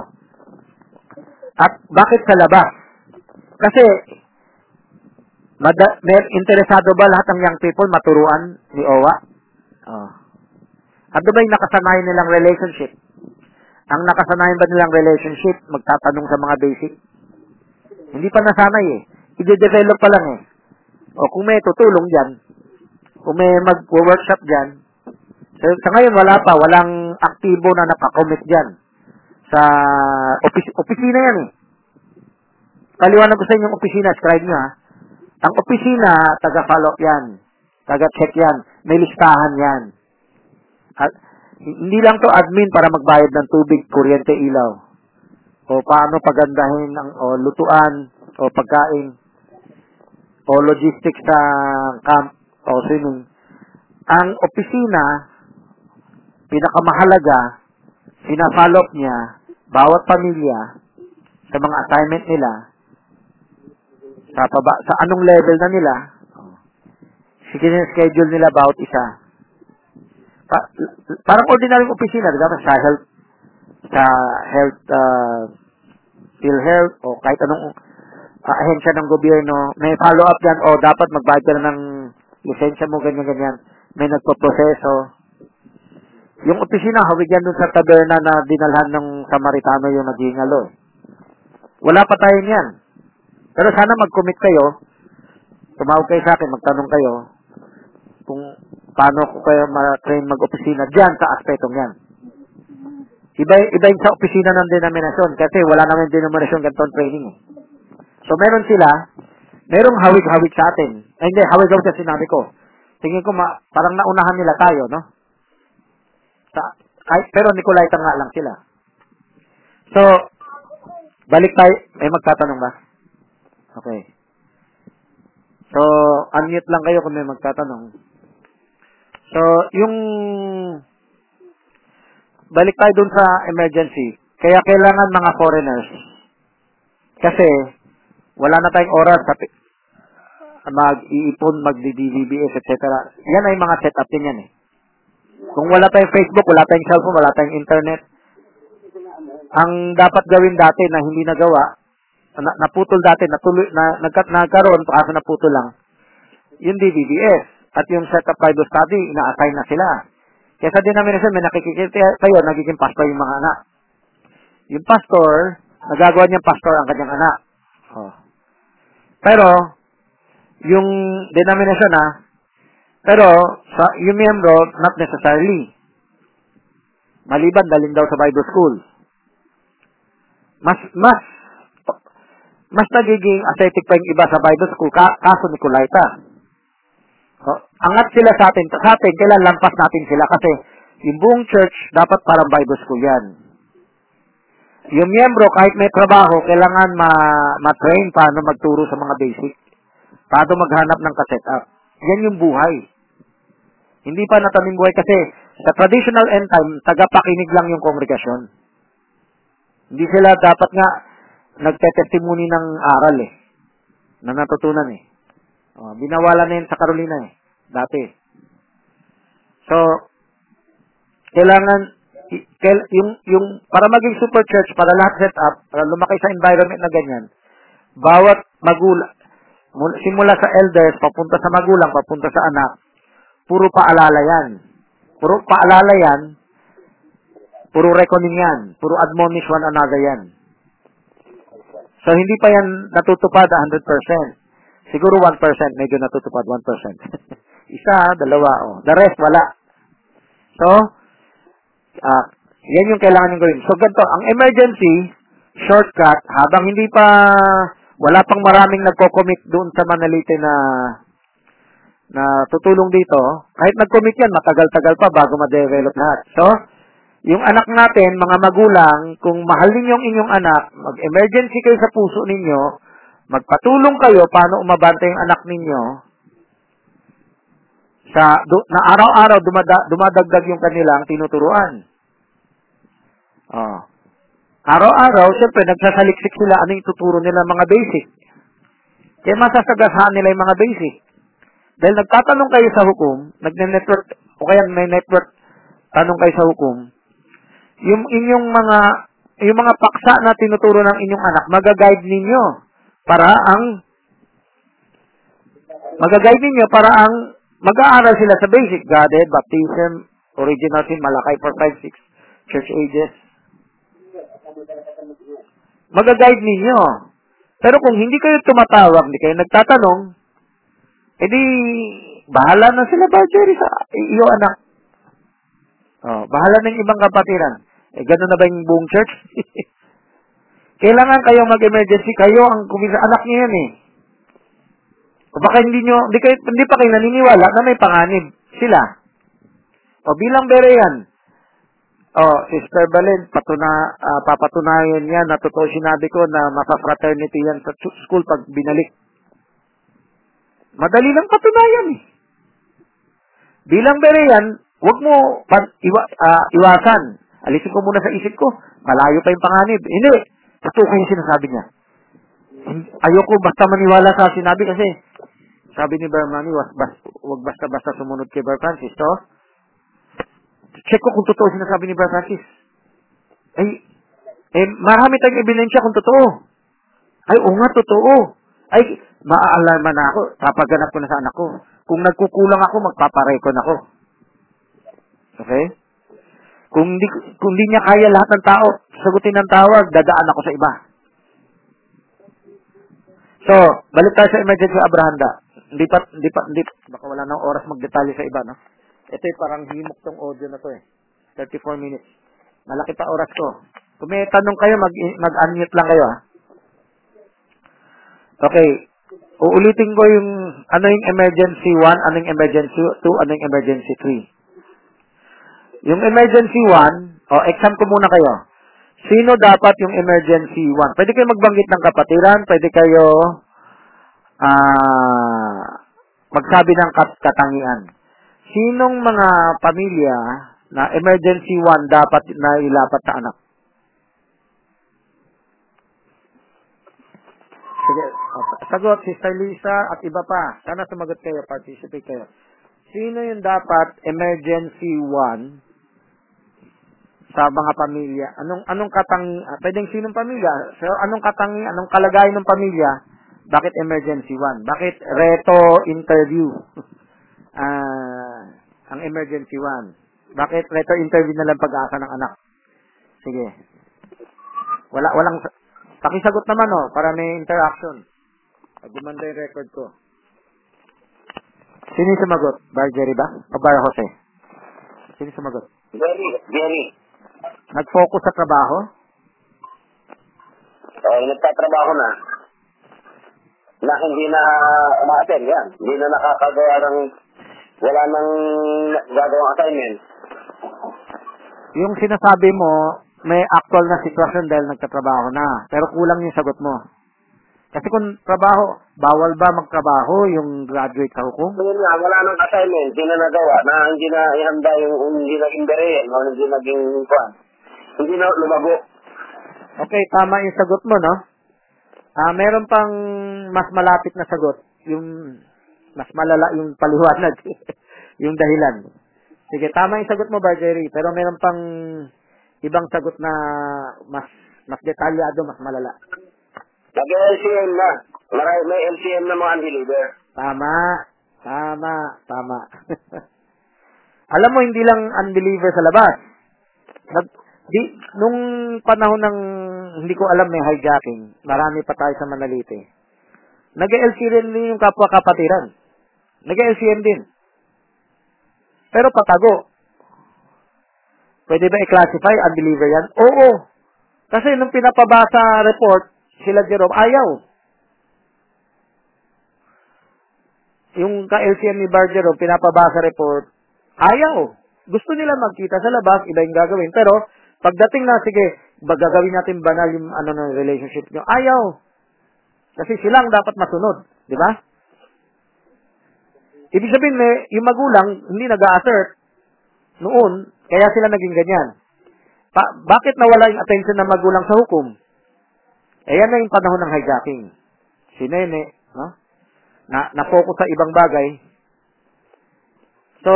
At bakit sa labas? Kasi, mada, may interesado ba lahat ng young people maturuan ni Owa? Oh. Ano ba yung nakasanayan nilang relationship? Ang nakasanayan ba nilang relationship, magtatanong sa mga basic? Hindi pa nasanay eh. I-develop pa lang eh. O kung may tutulong dyan, kung may mag-workshop dyan, so, sa ngayon wala pa, walang aktibo na napakommit dyan. Sa opis- opisina yan eh. Paliwanag ko sa inyo yung opisina, scribe nyo ha. Ang opisina, taga-follow yan. Taga-check yan. May listahan yan. At, hindi lang to admin para magbayad ng tubig, kuryente, ilaw. O paano pagandahin ang o, lutuan o pagkain o logistics sa camp o swimming. Ang opisina, pinakamahalaga, pinafollow niya bawat pamilya sa mga assignment nila, sa, paba, sa anong level na nila, schedule nila bawat isa. Pa, parang ordinaryong opisina, diba? Sa health, sa health, uh, PhilHealth, o kahit anong uh, ahensya ng gobyerno, may follow-up yan, o dapat magbayad ka na ng lisensya mo, ganyan-ganyan. May nagpo-proseso. Yung opisina, hawig yan dun sa taberna na dinalhan ng Samaritano yung naghihingalo. Wala pa tayo yan. Pero sana mag-commit kayo, tumawag kayo sa akin, magtanong kayo, kung paano ko kayo ma-train mag-opisina dyan sa aspetong yan. Iba, iba yung sa opisina ng denominasyon kasi wala naman denominasyon ganitong training. So, meron sila, merong hawig-hawig sa atin. Ay, hindi, hawig-hawig sa sinabi ko. Tingin ko, ma, parang naunahan nila tayo, no? Sa, kahit, pero Nicolaitang nga lang sila. So, balik tayo. May magtatanong ba? Okay. So, unmute lang kayo kung may magtatanong. So, yung balik tayo dun sa emergency. Kaya kailangan mga foreigners. Kasi, wala na tayong oras sa mag-iipon, mag-D D B S, et cetera. Yan ay mga set-up din yan eh. Kung wala tayong Facebook, wala tayong cellphone, wala tayong internet, ang dapat gawin dati na hindi nagawa, na, naputol dati, natuloy, na, nagkat, nagkaroon, kaso naputol lang, yung D D B S at yung set-up Bible study, ina-assign na sila. Kesa din namin na siya, may nakikita kayo, nagiging pastor yung mga anak. Yung pastor, nagagawa niyang pastor ang kanyang anak. Oh. Pero, yung denomination na, pero, sa, yung miyembro, not necessarily. Maliban, dalhin daw sa Bible school. Mas, mas, mas nagiging ascetic pa yung iba sa Bible school, ka, kaso ni Nicolaita. Oh, angat sila sa atin, sa atin, kailan lampas natin sila, kasi yung buong church, dapat parang Bible school yan. Yung miyembro, kahit may trabaho, kailangan ma- ma-train paano magturo sa mga basic. Paano maghanap ng ka-setup. Yan yung buhay. Hindi pa nataming buhay kasi sa traditional end time, tagapakinig lang yung kongregasyon. Hindi sila dapat nga nagtetestimony ng aral eh. Na natutunan eh. O, binawala na yun sa Carolina eh. Dati. So, kailangan yung, yung, para maging super church, para lahat setup, para lumaki sa environment na ganyan, bawat magulang, simula sa elders, papunta sa magulang, papunta sa anak, puro paalala yan. Puro paalala yan, puro reckoning yan, puro admonish one another yan. So, hindi pa yan natutupad one hundred percent. Siguro one percent, medyo natutupad one percent. Isa, dalawa, oh. The rest, wala. So, uh, yan yung kailangan yung gawin. So, ganito, ang emergency, shortcut, habang hindi pa... Wala pang maraming nagko-commit doon sa Manalite na na tutulong dito. Kahit nag-commit yan, matagal-tagal pa bago ma-develop lahat. So, yung anak natin, mga magulang, kung mahal ninyong inyong anak, mag-emergency kayo sa puso ninyo, magpatulong kayo paano umabante yung anak ninyo, sa, do, na araw-araw dumada, dumadagdag yung kanilang tinuturuan. Oh. Araw-araw, siyempre, nagsasaliksik sila anong tuturo nila mga basic. Kaya masasagasaan nila yung mga basic. Dahil nagtatanong kayo sa hukom, nagne-network, o kaya may network, tanong kayo sa hukom, yung inyong mga, yung mga paksa na tinuturo ng inyong anak, magaguide ninyo para ang, magaguide ninyo para ang, mag-aaral sila sa basic, Godhead, baptism, original sin, Malakay four, five, six, church ages, magaguide ninyo. Pero kung hindi kayo tumatawag, hindi kayo nagtatanong, edi, bahala na sila ba, Jerry, sa iyo, anak? Oh, bahala na yung ibang kapatiran. Eh, gano'n na ba yung buong church? Kailangan kayong mag-emergency. Kayo ang kumisa, anak niya yan eh. O baka hindi nyo, hindi, kayo, hindi pa kayo naniniwala na may panganib sila. O bilang berean, oh, Sister Balen, patuna, uh, papatunayan yan na totoo sinabi ko na mapafraternity yan sa school pag binalik. Madali lang patunayan eh. Bilang berean, huwag mo pan, iwa, uh, iwasan. Alisin ko muna sa isip ko, malayo pa yung panganib. Hindi, totoo yung sinasabi niya. Ayoko basta maniwala sa sinabi kasi sabi ni Bermani, huwag basta-basta sumunod kay Ber Francis, to? Check ko kung totoo sinasabi ni Brother Francis. Ay, eh, marami tayong ebidensya kung totoo. Ay, o nga, totoo. Ay, maaalarman na ako. Papaganap ko na sa anak ko. Kung nagkukulang ako, magpaparekon ako. Okay? Kung di, kung di niya kaya lahat ng tao, sagutin ng tawag, dadaan ako sa iba. So, balik tayo sa emergency Abrahanda. Hindi pa, hindi pa, hindi pa. Baka wala nang oras magdetalye sa iba, no? Ito ay parang himok tong audio na to eh. thirty-four minutes. Malaki pa oras ko. Kung may tanong kayo, mag- mag-unmute lang kayo ha. Okay. Uulitin ko yung ano yung emergency one, ano yung emergency two, ano yung emergency three. Yung emergency one, oh, exam ko muna kayo. Sino dapat yung emergency one? Pwede kayo magbanggit ng kapatiran, pwede kayo uh, magsabi ng kat katangian. Sinong mga pamilya na emergency one dapat na ilapat sa anak? Sige, sagot si Sister Lisa at iba pa. Sana sumagot kayo, participate kayo. Sino yung dapat emergency one sa mga pamilya? Anong anong katangi, pwedeng sinong pamilya? So, anong katangi, anong kalagayan ng pamilya? Bakit emergency one? Bakit reto interview? uh, ang emergency one. Bakit reto interview na lang pag-asa ng anak? Sige. Wala walang pakisagot naman oh para may interaction. Gumanda yung record ko. Sino sumagot? Bar Jerry ba? O Bar Jose? Sino sumagot? Jerry. Jerry. Nag-focus sa trabaho? Uh, nagtatrabaho na. Na hindi na umaaten, yan. Hindi na nakakagawa ng, wala nang gagawang assignment. Yung sinasabi mo, may actual na sitwasyon dahil nagtatrabaho na, pero kulang yung sagot mo. Kasi kung trabaho, bawal ba magtrabaho yung graduate sa hukom? Hindi na, wala nang assignment, hindi na nagawa, na hindi na ihanda yung, hindi na imbere, hindi naging kuwan. Hindi na lumago. Okay, tama yung sagot mo, no? Ah, meron pang mas malapit na sagot, yung mas malala yung paliwanag, yung dahilan. Sige, tama yung sagot mo, Bargery, pero meron pang ibang sagot na mas mas detalyado, mas malala. Nag-L C M na. Maray, may L C M na mga unbeliever. Tama. Tama. Tama. Alam mo, hindi lang unbeliever sa labas. Nag- di, nung panahon ng, hindi ko alam, may hijacking, marami pa tayo sa Manalite. Nag-L C M din yung kapwa-kapatiran. Nag-L C M din. Pero patago. Pwede ba i-classify unbeliever yan? Oo. Kasi nung pinapabasa report, sila Jerome, ayaw. Yung ka-L C M ni Bar Jerome, pinapabasa report, ayaw. Gusto nila magkita sa labas, iba yung gagawin. Pero, pagdating na, sige, gagawin natin banal yung ano, ng relationship nyo, ayaw. Kasi silang dapat masunod. Di ba? Ibig sabihin, may, yung magulang, hindi nag-a-assert noon, kaya sila naging ganyan. Pa- bakit nawala yung attention ng magulang sa hukom? Ayan na yung panahon ng hijacking. Si Nene, no? Na, na-focus sa ibang bagay. So,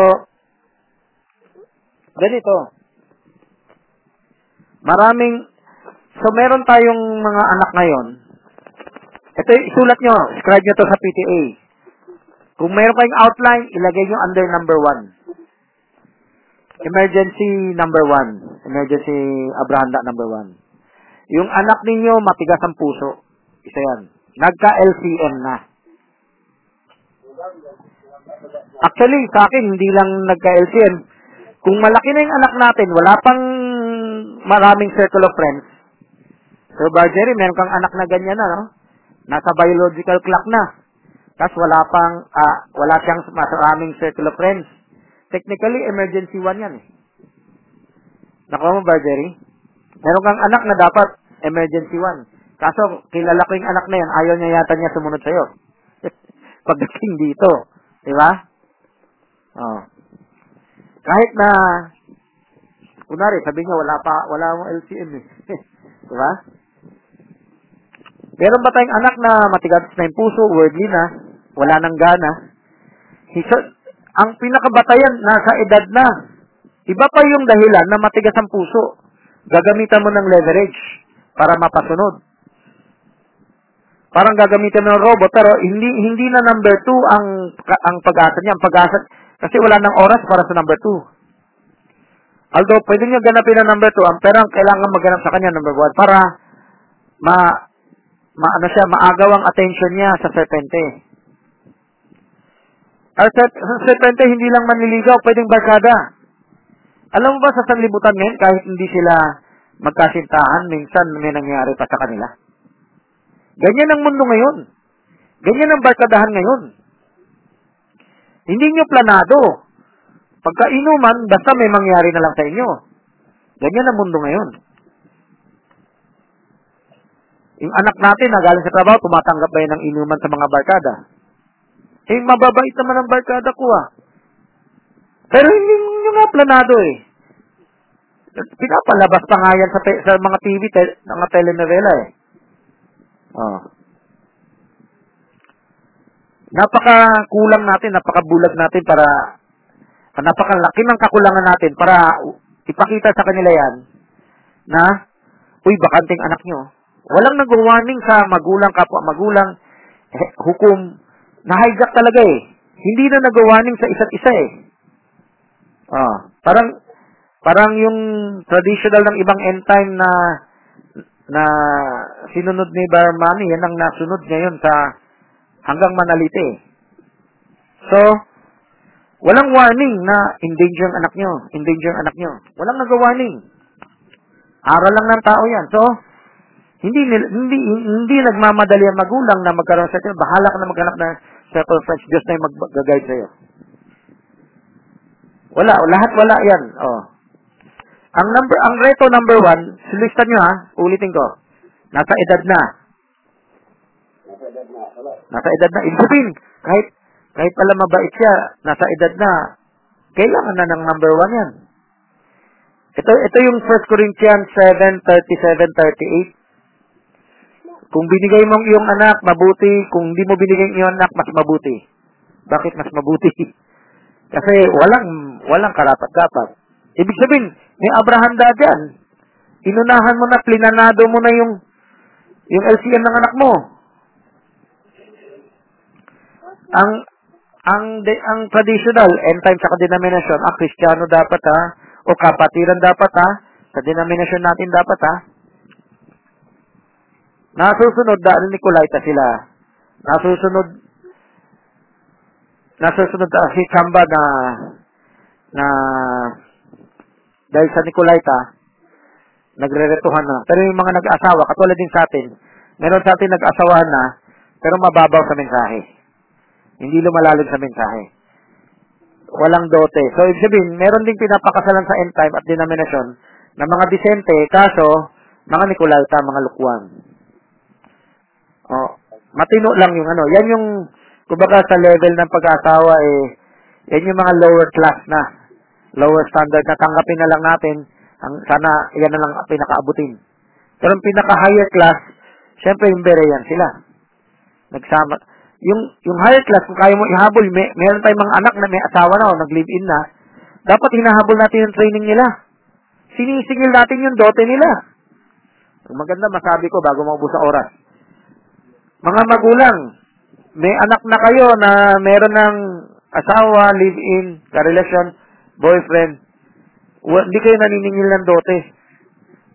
ganito. Maraming, so meron tayong mga anak ngayon. Ito, isulat nyo, scribe nyo to sa P T A. Kung meron kayong outline, ilagay nyo under number one. Emergency number one. Emergency abranda number one. Yung anak ninyo, matigas ang puso. Isa yan. Nagka-L C M na. Actually, sa akin, hindi lang nagka-L C M. Kung malaki na yung anak natin, wala pang maraming circle of friends. So, Bargery, meron kang anak na ganyan na, no? Nasa biological clock na. Tapos, wala pang, uh, wala siyang maraming circle of friends. Technically, emergency one yan eh. Nakuha mo, Bargery? Meron kang anak na dapat emergency one. Kaso, kilala ko yung anak na yan, ayaw niya yata niya sumunod sa'yo. Pagdating dito. Diba? Oh. Kahit na, kunwari, sabi niya, wala pa, wala akong L C M eh. Diba? Meron ba tayong anak na matigas na yung puso, worldly na, wala nang gana? He should, ang pinakabatayan, nasa edad na. Iba pa yung dahilan na matigas ang puso. Gagamitan mo ng leverage para mapasunod. Parang gagamitan mo ng robot, pero hindi hindi na number two ang, ang pag-asa niya. Ang pag-asa, kasi wala ng oras para sa number two. Although, pwede niya ganapin ang number two, pero ang kailangan magganap sa kanya, number one, para ma, ma, ano siya, maagaw ang attention niya sa serpente. At sa serpente, hindi lang manliligaw, pwedeng barkada. Alam mo ba sa sanlibutan ngayon, kahit hindi sila magkasintahan, minsan may nangyari pa sa kanila. Ganyan ang mundo ngayon. Ganyan ang barkadahan ngayon. Hindi nyo planado. Pagkainuman, basta may mangyari na lang sa inyo. Ganyan ang mundo ngayon. Yung anak natin na galing sa trabaho, tumatanggap ba yan ng inuman sa mga barkada? Eh, mababait naman ang barkada ko ah. Pero hindi nyo nga planado eh. Pinapalabas pa nga yan sa, te- sa mga T V, te- mga telenovela eh. Oh. Napakakulang natin, napakabulag natin para, napakalaki ng kakulangan natin para ipakita sa kanila yan na, uy, bakanting anak nyo. Walang nag-warning sa magulang, kapwa magulang, eh, hukom, na-hijack talaga eh. Hindi na nag-warning sa isa't isa eh. Oh, parang, parang yung traditional ng ibang end time na na sinunod ni Barmani, yan ang nasunod ngayon sa hanggang Manalite. So, walang warning na endanger ang anak nyo, endanger ang anak nyo. Walang nag-warning. Aral lang ng tao yan. So, hindi hindi hindi nagmamadali ang magulang na magkaroon sa kanya. Bahala ka na maghanap na self-reference. Diyos na yung mag-guide sa'yo. Wala. Lahat wala yan. Oh. Ang number, ang reto number one, silistan nyo ha, ulitin ko. Nasa edad na. Nasa edad na. Nasa edad na. Ibigin, kahit, kahit pala mabait siya, nasa edad na, kailangan na ng number one yan. Ito, ito yung First Corinthians seven, thirty-seven, thirty-eight. Kung binigay mong iyong anak, mabuti. Kung di mo binigay iyong anak, mas mabuti. Bakit mas mabuti? Kasi walang, walang karapat-dapat. Ibig sabihin, may abrahanda dyan. Inunahan mo na, plinanado mo na yung yung L C M ng anak mo. Ang ang de, ang traditional, end time sa denomination, ah, Kristiyano dapat ha, o kapatiran dapat ha, sa denomination natin dapat ha. Nasusunod, dahil Nicolaita sila. Nasusunod, nasusunod ah, si Chamba na na dahil sa Nicolaita, nagreretuhan na. Pero yung mga nag-asawa, katulad din sa atin, meron sa atin nag-asawahan na, pero mababaw sa mensahe. Hindi lumalalim sa mensahe. Walang dote. So, ibig sabihin, meron din pinapakasalan sa end time at denomination na mga disente, kaso, mga Nicolaita, mga lukuan. O, matino lang yung ano. Yan yung, kumbaga sa level ng pag-asawa, eh, yan yung mga lower class na. Lower standard na tanggapin na lang natin, ang sana yan na lang pinakaabutin. Pero ang pinaka-higher class, syempre yung Berean sila. Nagsama. Yung yung higher class, kung kaya mo ihabol, may, meron tayong mga anak na may asawa na o nag-live-in na, dapat hinahabol natin yung training nila. Sinisingil natin yung dote nila. Maganda masabi ko bago maubos sa oras. Mga magulang, may anak na kayo na meron ng asawa, live-in, karelasyon, boyfriend, w- hindi kayo naniningil ng dote.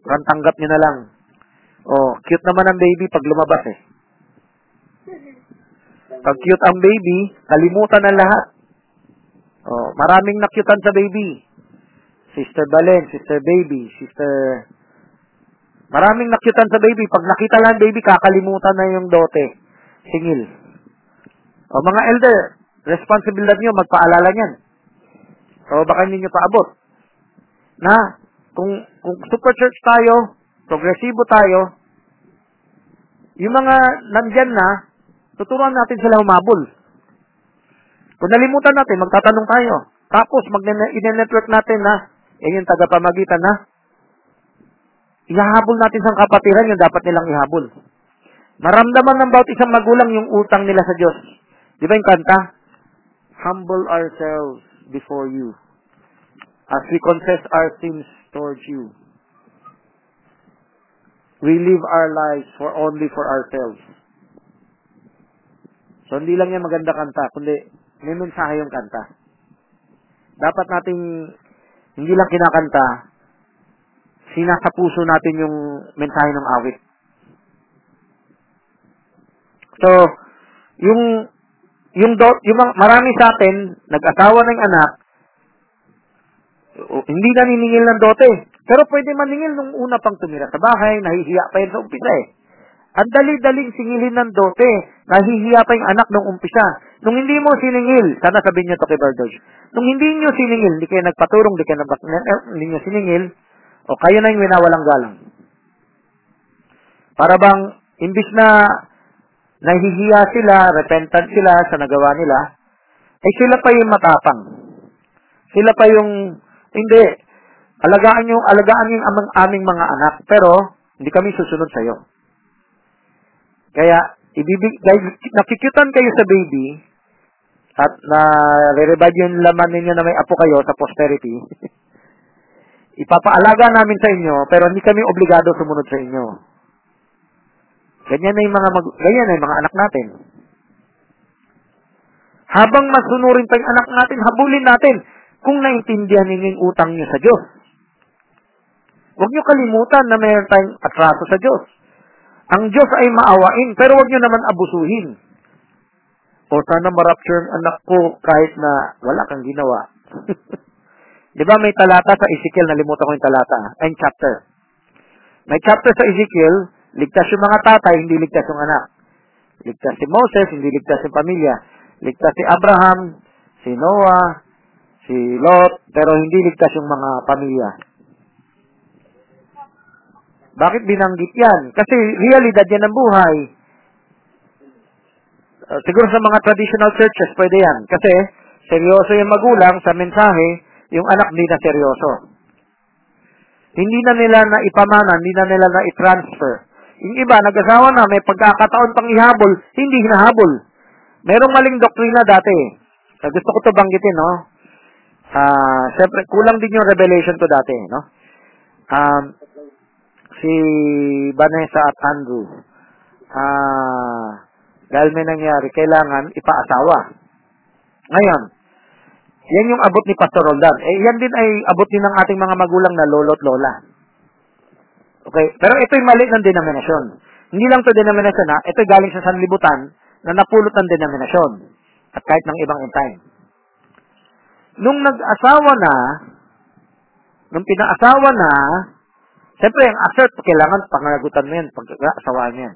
Tanggap nyo na lang. Oh, cute naman ang baby pag lumabas eh. Pag cute ang baby, kalimutan ang lahat. Oh, maraming nakyutan sa baby. Sister Balen, Sister Baby, Sister... Maraming nakyutan sa baby. Pag nakita lang baby, kakalimutan na yung dote. Singil. Oh, mga elder, responsibilidad nyo, magpaalala niyan. O baka hindi nyo paabot. Na, kung, kung super church tayo, progresibo tayo, yung mga nandyan na, tuturuan natin sila humabol. Kung nalimutan natin, magtatanong tayo. Tapos, mag-in-network natin na, eh yung tagapamagitan na, ihahabol natin sa kapatiran yung dapat nilang ihabol. Maramdaman ng bawat isang magulang yung utang nila sa Diyos. Di ba yung kanta? Humble ourselves before you, as we confess our sins towards you. We live our lives for only for ourselves. So, hindi lang yan maganda kanta, kundi may mensahe yung kanta. Dapat nating hindi lang kinakanta, sinasa puso natin yung mensahe ng awit. So, yung Yung, do, yung marami sa atin, nag-asawa ng anak, hindi naniningil ng dote. Pero pwede maningil nung una pang tumira sa bahay, nahihiya pa yun sa umpisa eh. Ang dali-daling singilin ng dote, nahihiya pa yung anak nung umpisa. Nung hindi mo siningil, sana sabihin nyo to kay Bardoj, nung hindi nyo siningil, hindi kayo nagpaturong, hindi kayo nabas, eh, hindi nyo siningil, o kayo na yung winawalang galang. Para bang Imbis na nahihiya sila, repentant sila sa nagawa nila, ay sila pa yung matapang. Sila pa yung, hindi, alagaan yung, alagaan yung amang, aming mga anak, pero hindi kami susunod sa'yo. Kaya, ibibig, dahil nakikitan kayo sa baby, at na re-revive yung laman ninyo na may apo kayo sa posterity, ipapaalaga namin sa inyo, pero hindi kami obligado sumunod sa inyo. Ganyan na yung mga, mag- ganyan na yung mga anak natin. Habang masunurin pa yung anak natin, habulin natin kung naintindihan ninyo yung utang nyo sa Diyos. Huwag nyo kalimutan na mayroon tayong atraso sa Diyos. Ang Diyos ay maawain, pero huwag nyo naman abusuhin. O sana marapture ang anak ko kahit na wala kang ginawa. Di ba may talata sa Ezekiel, nalimutan ko yung talata, and chapter. May chapter sa Ezekiel, ligtas yung mga tatay, hindi ligtas yung anak. Ligtas si Moses, hindi ligtas yung pamilya. Ligtas si Abraham, si Noah, si Lot, pero hindi ligtas yung mga pamilya. Bakit binanggit yan? Kasi realidad yan ng buhay. Siguro sa mga traditional churches, pwede yan. Kasi seryoso yung magulang sa mensahe, yung anak hindi na seryoso. Hindi na nila na ipamana, hindi na nila na i-transfer. Yung iba, nag-asawa na, may pagkakataon pang ihabol, hindi hinahabol. Merong maling doktrina dati. Gusto ko ito banggitin, no? Uh, Siyempre, kulang din yung revelation ko dati, no? Um, si Vanessa at Andrew, uh, dahil may nangyari, kailangan ipaasawa. Ngayon, yan yung abot ni Pastor Roldan. Eh, yan din ay abot din ng ating mga magulang na lolo't lola. Okay? Pero ito'y mali ng denominasyon. Hindi lang ito denominasyon, ha? Ito'y galing sa sanlibutan na napulot ng denominasyon. At kahit ng ibang in time. Nung nag-asawa na, nung pinaasawa na, siyempre, ang assert, kailangan pangalagutan mo yan, pag-asawaan yan.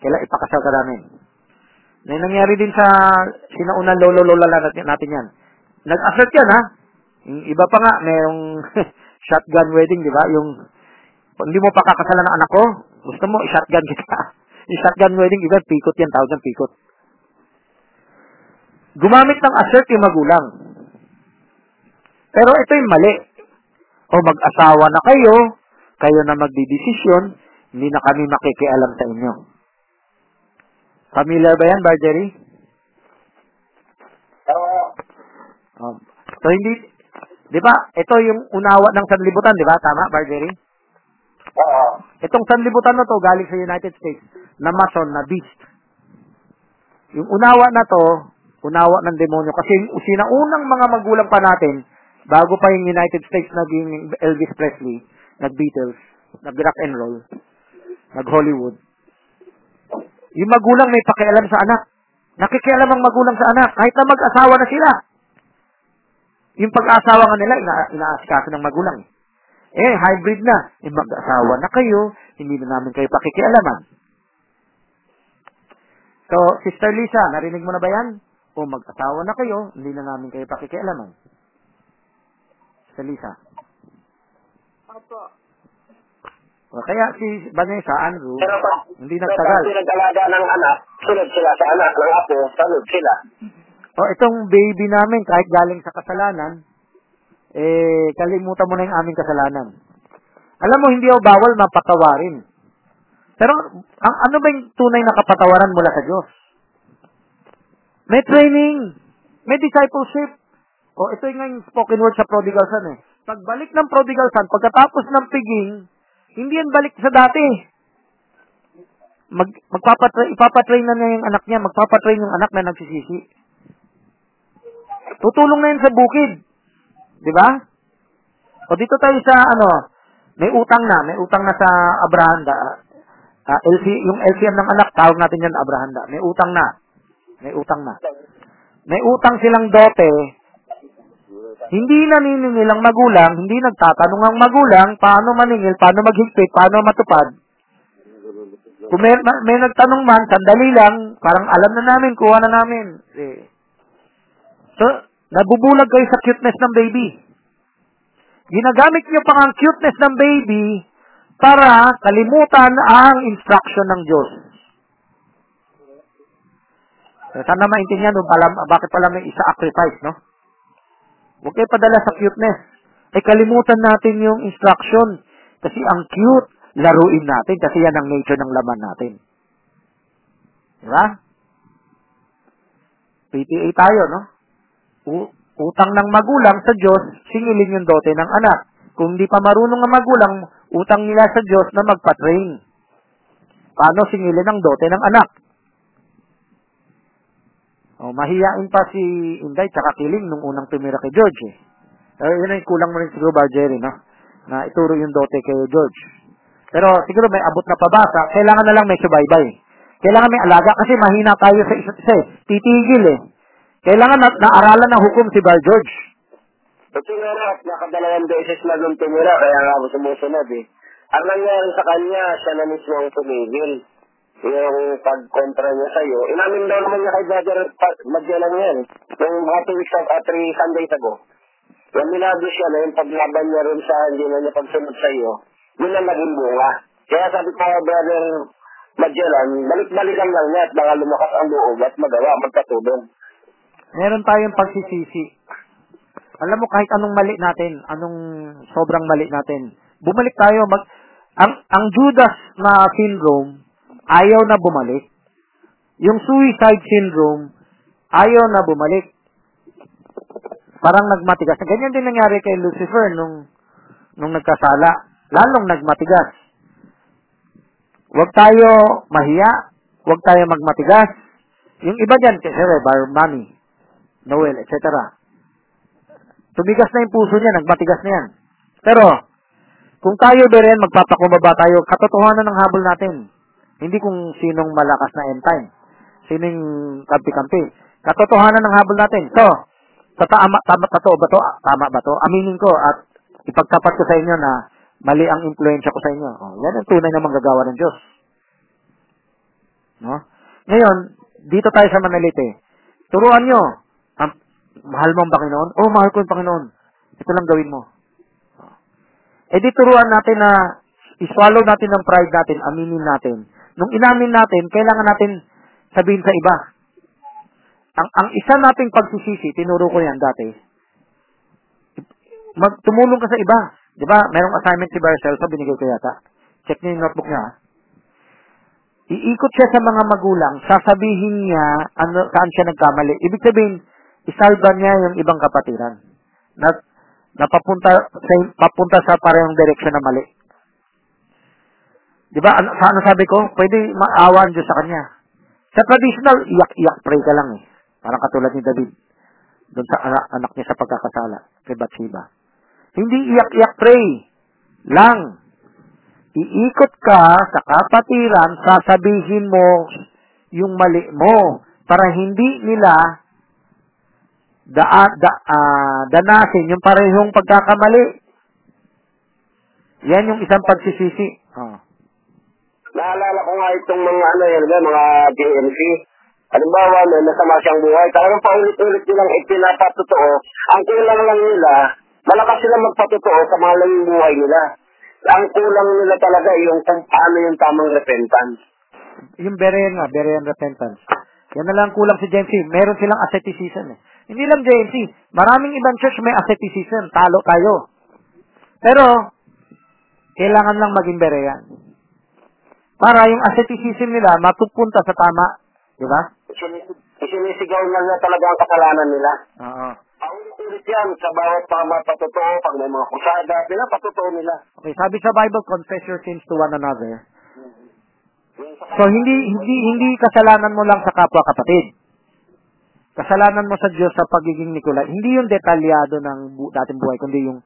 Kailangan ipakasal ka namin. May nangyari din sa sinaunang lolo-lola natin yan. Nag-assert yan, ha? Yung iba pa nga, mayroong shotgun wedding, di ba? Yung, hindi mo pakakasalan ng anak ko, gusto mo, shotgun kita. Yung shotgun wedding, iba, pikot yan, tawag ng pikot. Gumamit ng assert yung magulang. Pero ito yung mali. O mag-asawa na kayo, kayo na magdidesisyon, hindi na kami makikialam sa inyo. Familiar ba yan, Bargery? Um, so hindi, 'di ba? Ito yung unawa ng sanlibutan, 'di ba? Tama, Bargery? Oo. Itong sanlibutan na 'to galing sa United States na Mason na beast. Yung unawa na 'to, unawa ng demonyo kasi yung sinaunang mga magulang pa natin bago pa yung United States naging Elvis Presley, nag-Beatles, nag-rock and roll, nag-Hollywood. Yung magulang may pakialam sa anak. Nakikialam ang magulang sa anak kahit na mag-asawa na sila. Yung pag-asawa nga nila, ina- inaasikaso ng magulang. Eh, hybrid na. Eh, mag-asawa na kayo, hindi na namin kayo pakikialaman. So, Sister Lisa, narinig mo na ba yan? O mag-asawa na kayo, hindi na namin kayo pakikialaman. Sister Lisa. Opo. O, kaya si Vanessa, Andrew, pero, hindi nagtagal. Pero nag-alaga ng anak, sunod sila sa anak ng apo, sunod sila. O, itong baby namin, kahit galing sa kasalanan, eh, kalimutan mo na yung aming kasalanan. Alam mo, hindi ako bawal mapatawarin. Pero, ang, ano ba yung tunay na kapatawaran mula sa Diyos? May training, may discipleship. O, ito yung spoken word sa prodigal son, eh. Pagbalik ng prodigal son, pagkatapos ng piging, hindi yan balik sa dati. Mag, magpapatra- ipapatrain na niya yung anak niya, magpapatrain yung anak na nagsisisi. Tutulong na yun sa bukid. Di ba? O dito tayo sa, ano, may utang na, may utang na sa Abrahanda. Uh, L C, yung L C M ng anak, tawag natin yan Abrahanda. May utang na. May utang na. May utang silang dote. Hindi naniningil ang magulang, hindi nagtatanong ang magulang, paano maningil, paano maghigpit, paano matupad. Kung may, may nagtanong man, sandali lang, parang alam na namin, kuha na namin. Eh, So, nabubulag kayo sa cuteness ng baby. Ginagamit niyo pa ang cuteness ng baby para kalimutan ang instruction ng Diyos. Sana maintindihan nung pala, bakit pala may isa-sacrifice, no? Huwag kayo padala sa cuteness. Eh, kalimutan natin yung instruction. Kasi ang cute, laruin natin kasi yan ang nature ng laman natin. Diba? P T A tayo, no? U- utang ng magulang sa Diyos, singilin yung dote ng anak. Kung di pa marunong ang magulang, utang nila sa Diyos na magpa-train. Paano singilin ang dote ng anak? Oh, mahiyain pa si Inday tsaka Kiling nung unang tumira kay George. Eh. Pero yun ay kulang mo rin siguro ba, Jerry, no? Na ituro yung dote kay George. Pero siguro may abot na pabasa. Kailangan na lang may subaybay. Kailangan may alaga kasi mahina tayo sa isa't isa. Titigil eh. Kailangan na, naaralan ng hukom si Bar George. Kasi nga rin, nakadalawang beses na nung tumira, kaya nga ako sumusunod eh. Ang nangyari sa kanya, siya na mismo ang tumigil. Yung pag-kontra niya sa'yo, inamin daw naman niya kay Brother Magellan yan. Yung mga two weeks at three Sundays ago, yung minado siya na yung paglaban niya rin sa hindi na niya pagsunod sa'yo, yun ang naging bunga. Kaya sabi ko kay Brother Magellan, balik-balikan lang niya at baka lumakas ang loob at magawa ang magkatulong. Meron tayong pagsisisi. Alam mo, kahit anong mali natin, anong sobrang mali natin, bumalik tayo. Mag- ang, ang Judas na syndrome, ayaw na bumalik. Yung suicide syndrome, ayaw na bumalik. Parang nagmatigas. Ganyan din nangyari kay Lucifer nung, nung nagkasala. Lalong nagmatigas. Huwag tayo mahiya. Huwag tayo magmatigas. Yung iba dyan, kasi Bar Mami, Noel, et cetera. Tumigas na yung puso niya, nagmatigas na yan. Pero, kung tayo din, magpapakumbaba tayo, katotohanan ng habol natin. Hindi kung sinong malakas na end time. Sinong kampi-kampi. Katotohanan ng habol natin. So, tama, tama, totoo ba to? Tama ba to? Aminin ko at ipagtapat ko sa inyo na mali ang impluensya ko sa inyo. Oh, yan ang tunay na manggagawa ng Diyos. No? Ngayon, dito tayo sa Manalite. Turuan nyo. Ah, mahal mo ang Panginoon? Oh, mahal ko ang Panginoon. Ito lang gawin mo. Eh di turuan natin na iswallow natin ang pride natin, aminin natin. Nung inamin natin, kailangan natin sabihin sa iba. Ang, ang isa nating pagsisisi, tinuro ko yan dati, magtumulong ka sa iba. Di ba, merong assignment si Barcelso, binigay ko yata. Check niyo yung notebook niya. Iikot siya sa mga magulang, sasabihin niya ano, saan siya nagkamali. Ibig sabihin, isalba niya yung ibang kapatiran na, na papunta, sa, papunta sa parehong direksyon na mali. Diba, ano, ano sabi ko? Pwede maawa ang Diyos sa kanya. Sa traditional, iyak-iyak, pray ka lang eh. Parang katulad ni David. Doon sa anak, anak niya sa pagkakasala. Kay Bathsheba. Hindi iyak-iyak, pray lang. Iikot ka sa kapatiran, sasabihin mo yung mali mo para hindi nila da, da, uh, danasin yung parehong pagkakamali. Yan yung isang pagsisisi. Oh. Naalala ko nga itong mga ano yan, mga G M C. Halimbawa, may masama siyang buhay. Talagang paulit-ulit nilang ipinapatotoo. Ang kulang lang nila, malakas silang magpatotoo sa mga lang yung buhay nila. Ang kulang nila talaga yung kung paano yung tamang repentance. Yung Berean nga, Berean repentance. Yan na lang kulang si J M C. Meron silang asceticism eh. Hindi lang J M C. Maraming ibang church may asceticism. Talo tayo. Pero, kailangan lang maging Berean. Para yung asceticism nila matupunta sa tama, di ba? Isinisigaw na niya talaga ang kasalanan nila. Oo. Paulit-ulit yan sa bawat tama patotoo, pag may mga kusada, pinapatotoo nila. Okay, sabi sa Bible, confess your sins to one another. Mm-hmm. So, hindi hindi hindi kasalanan mo lang sa kapwa kapatid. Kasalanan mo sa Diyos sa pagiging Nikolay. Hindi yung detalyado ng bu- dating buhay, kundi yung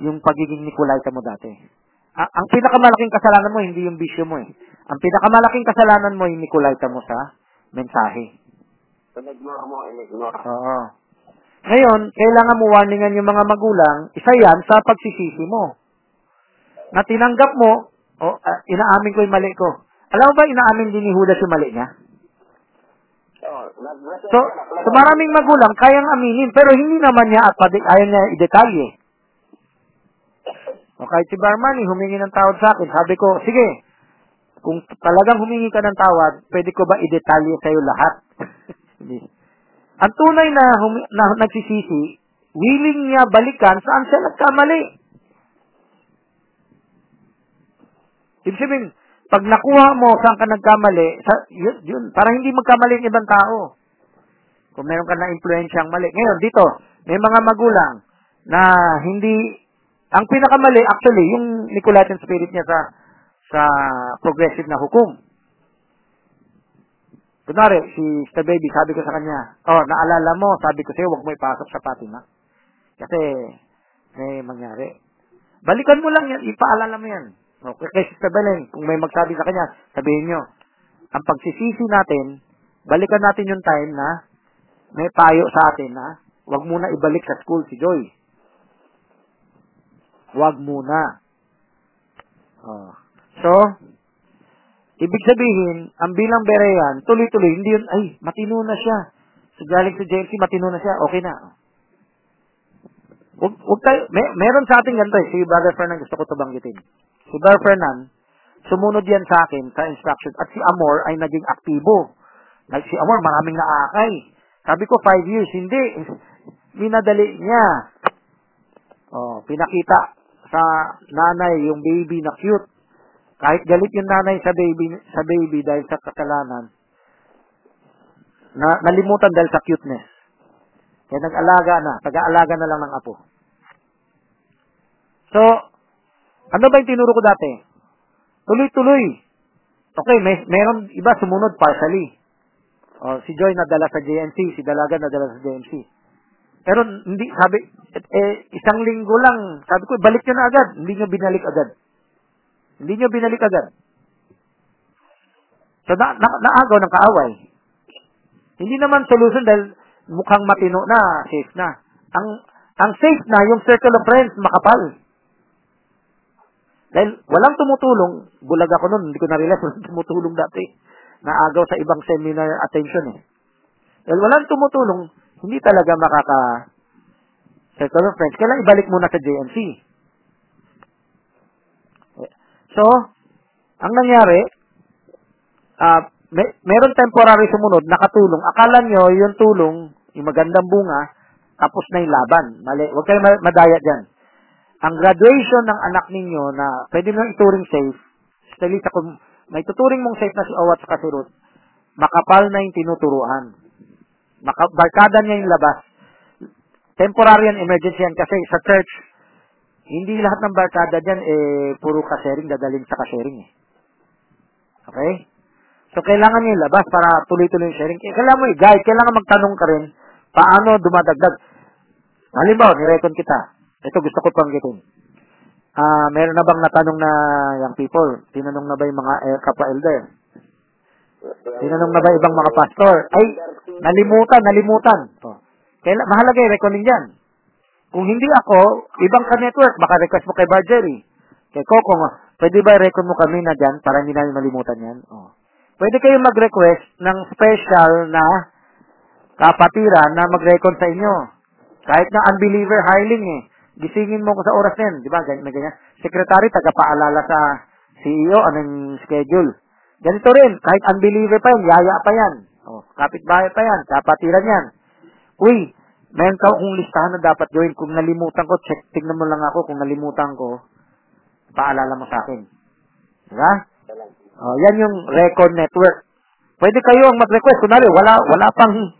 yung pagiging Nikolay ka mo dati. Ang pinakamalaking kasalanan mo, hindi yung bisyo mo eh. Ang pinakamalaking kasalanan mo, inikulaita mo sa mensahe. Ignore mo, ignore. Oo. Ngayon, kailangan mo warningan yung mga magulang, isa yan sa pagsisisi mo. Na tinanggap mo, oh, uh, inaamin ko yung mali ko. Alam mo ba, inaamin din ni Judas yung mali niya? So, so maraming magulang, kayang aminin, pero hindi naman niya at ayaw niya i-detalye. O kahit si Barmani, humingi ng tawad sa akin. Sabi ko, sige, kung talagang humingi ka ng tawad, pwede ko ba i-detalye sa'yo lahat? Ang tunay na, humi- na nagsisisi, willing niya balikan saan siya nagkamali. Ibig sabihin, pag nakuha mo saan ka nagkamali, sa, yun, yun, para hindi magkamali ng ibang tao. Kung meron ka na impluensyang mali. Ngayon, dito, may mga magulang na hindi, ang pinakamali, actually, yung Nicolaitan spirit niya sa, sa progressive na hukom. Kunwari, si Star Baby, sabi ko sa kanya, oh, naalala mo, sabi ko sa'yo, huwag mo ipasok sa Fatima. Kasi, may mangyari. Balikan mo lang yan, ipaalala mo yan. Okay, kay Sister Belen, kung may magsabi sa kanya, sabihin nyo, ang pagsisisi natin, balikan natin yung time na may payo sa atin na huwag muna ibalik sa school si Joy. Huwag muna. Oh. So, ibig sabihin, ang bilang Berean, tuloy-tuloy, hindi yun, ay, matino na siya. So, galing sa J L C, matino na siya, okay na. Huwag, huwag tayo, may, meron sa atin ganito eh, si Brother Fernan, gusto ko ito banggitin. Si Brother Fernan, sumunod yan sa akin, sa instruction, at si Amor ay naging aktibo. Si Amor, maraming naakay. Sabi ko, five years, hindi. Minadali niya. Oh, pinakita sa nanay yung baby na cute. Kahit galit yung nanay sa baby sa baby dahil sa kasalanan, na, nalimutan dahil sa cuteness. Kaya nag-alaga na, taga-alaga na lang ng apo. So, ano ba yung tinuro ko dati? Tuloy-tuloy. Okay, may, meron iba sumunod partially. Oh, si Joy nadala sa J M C, si Dalaga nadala sa J M C. Pero hindi, sabi, eh, isang linggo lang, sabi ko, balik nyo na agad. Hindi nyo binalik agad. Hindi nyo binalik agad. So, na, na, naagaw ng kaaway. Hindi naman solution dahil mukhang matino na, safe na. Ang ang safe na, yung circle of friends, makapal. Dahil walang tumutulong, bulag ako nun, hindi ko na-realize, walang tumutulong dati. Naagaw sa ibang seminar attention eh. Dahil walang tumutulong, hindi talaga makaka-circle of friends. Kailangan ibalik muna sa J M C. So, ang nangyari, uh, may, meron temporary sumunod, nakatulong. Akala nyo, yung tulong, yung magandang bunga, tapos na yung laban. Mali, huwag kayo madaya dyan. Ang graduation ng anak ninyo na pwede nyo ituring safe, especially sa kung may tuturing mong safe na si Owat sa kasurot, makapal na yung tinuturuan. Makabarkada niya yung labas. Temporary and emergency yan kasi sa church, hindi lahat ng barkada dyan, eh, puro kasering, dadalhin sa kasering, eh. Okay? So, kailangan nyo labas para tuloy-tuloy yung sharing. Kailangan mo i-guide, kailangan magtanong ka rin, paano dumadagdag. Halimbawa, nirecon kita. Ito, gusto ko pang gitin. Ah, uh, meron na bang natanong na young people? Tinanong na ba yung mga eh, kapwa-elder? Tinanong na ba ibang mga pastor? Ay, nalimutan, nalimutan. Oh. Kailangan, mahalaga yung reconing dyan. Kung hindi ako, ibang ka-network, baka request mo kay Bargery. Kay Coco, pwede ba i-record mo kami na dyan para hindi namin malimutan yan? Oh. Pwede kayo mag-request ng special na kapatiran na mag-record sa inyo. Kahit na unbeliever hiling eh. Gisingin mo ko sa oras na yan. Diba? May ganyan. Secretary, taga-paalala sa C E O, anong schedule. Ganito rin, kahit unbeliever pa yan, yaya pa yan. Oh. Kapitbahay pa yan, kapatiran yan. Uy, meron ka akong listahan na dapat gawin. Kung nalimutan ko, check, tignan mo lang ako. Kung nalimutan ko, paalala mo sa akin. Diba? O, yan yung record network. Pwede kayo ang mag-request. Kunwari, wala, wala pang,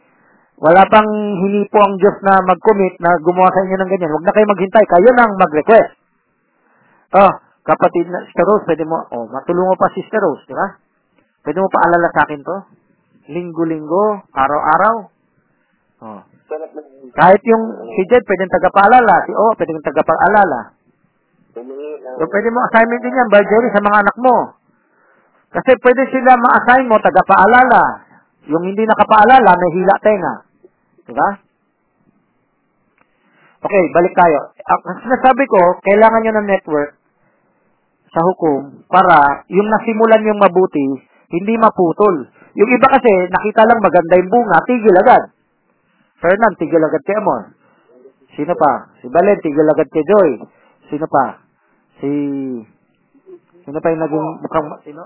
wala pang hinipo ang Diyos na mag-commit na gumawa sa inyo ng ganyan. Huwag na kayo maghintay. Kayo na ang mag-request. O, oh, kapatid na, Sister Rose, pwede mo, o, oh, matulungo pa si Sister Rose, diba? Pwede mo paalala sa akin to. Linggo-linggo, araw-araw. Oh. Kahit yung si Jed, pwedeng tagapaalala. Si O, pwedeng tagapaalala. So, pwede mo assignment din yan, Bargery, sa mga anak mo. Kasi pwede sila ma-assign mo, tagapaalala. Yung hindi nakapaalala, may hila tenga. Diba? Okay, balik tayo. Ang sinasabi ko, kailangan nyo ng network sa hukom para yung nasimulan yung mabuti, hindi maputol. Yung iba kasi, nakita lang maganda yung bunga, tigil agad. Fernan, tigil agad kay Amor. Sino pa? Si Balen, tigil agad kay Joy. Sino pa? Si, sino pa yung naging, mukhang, sino?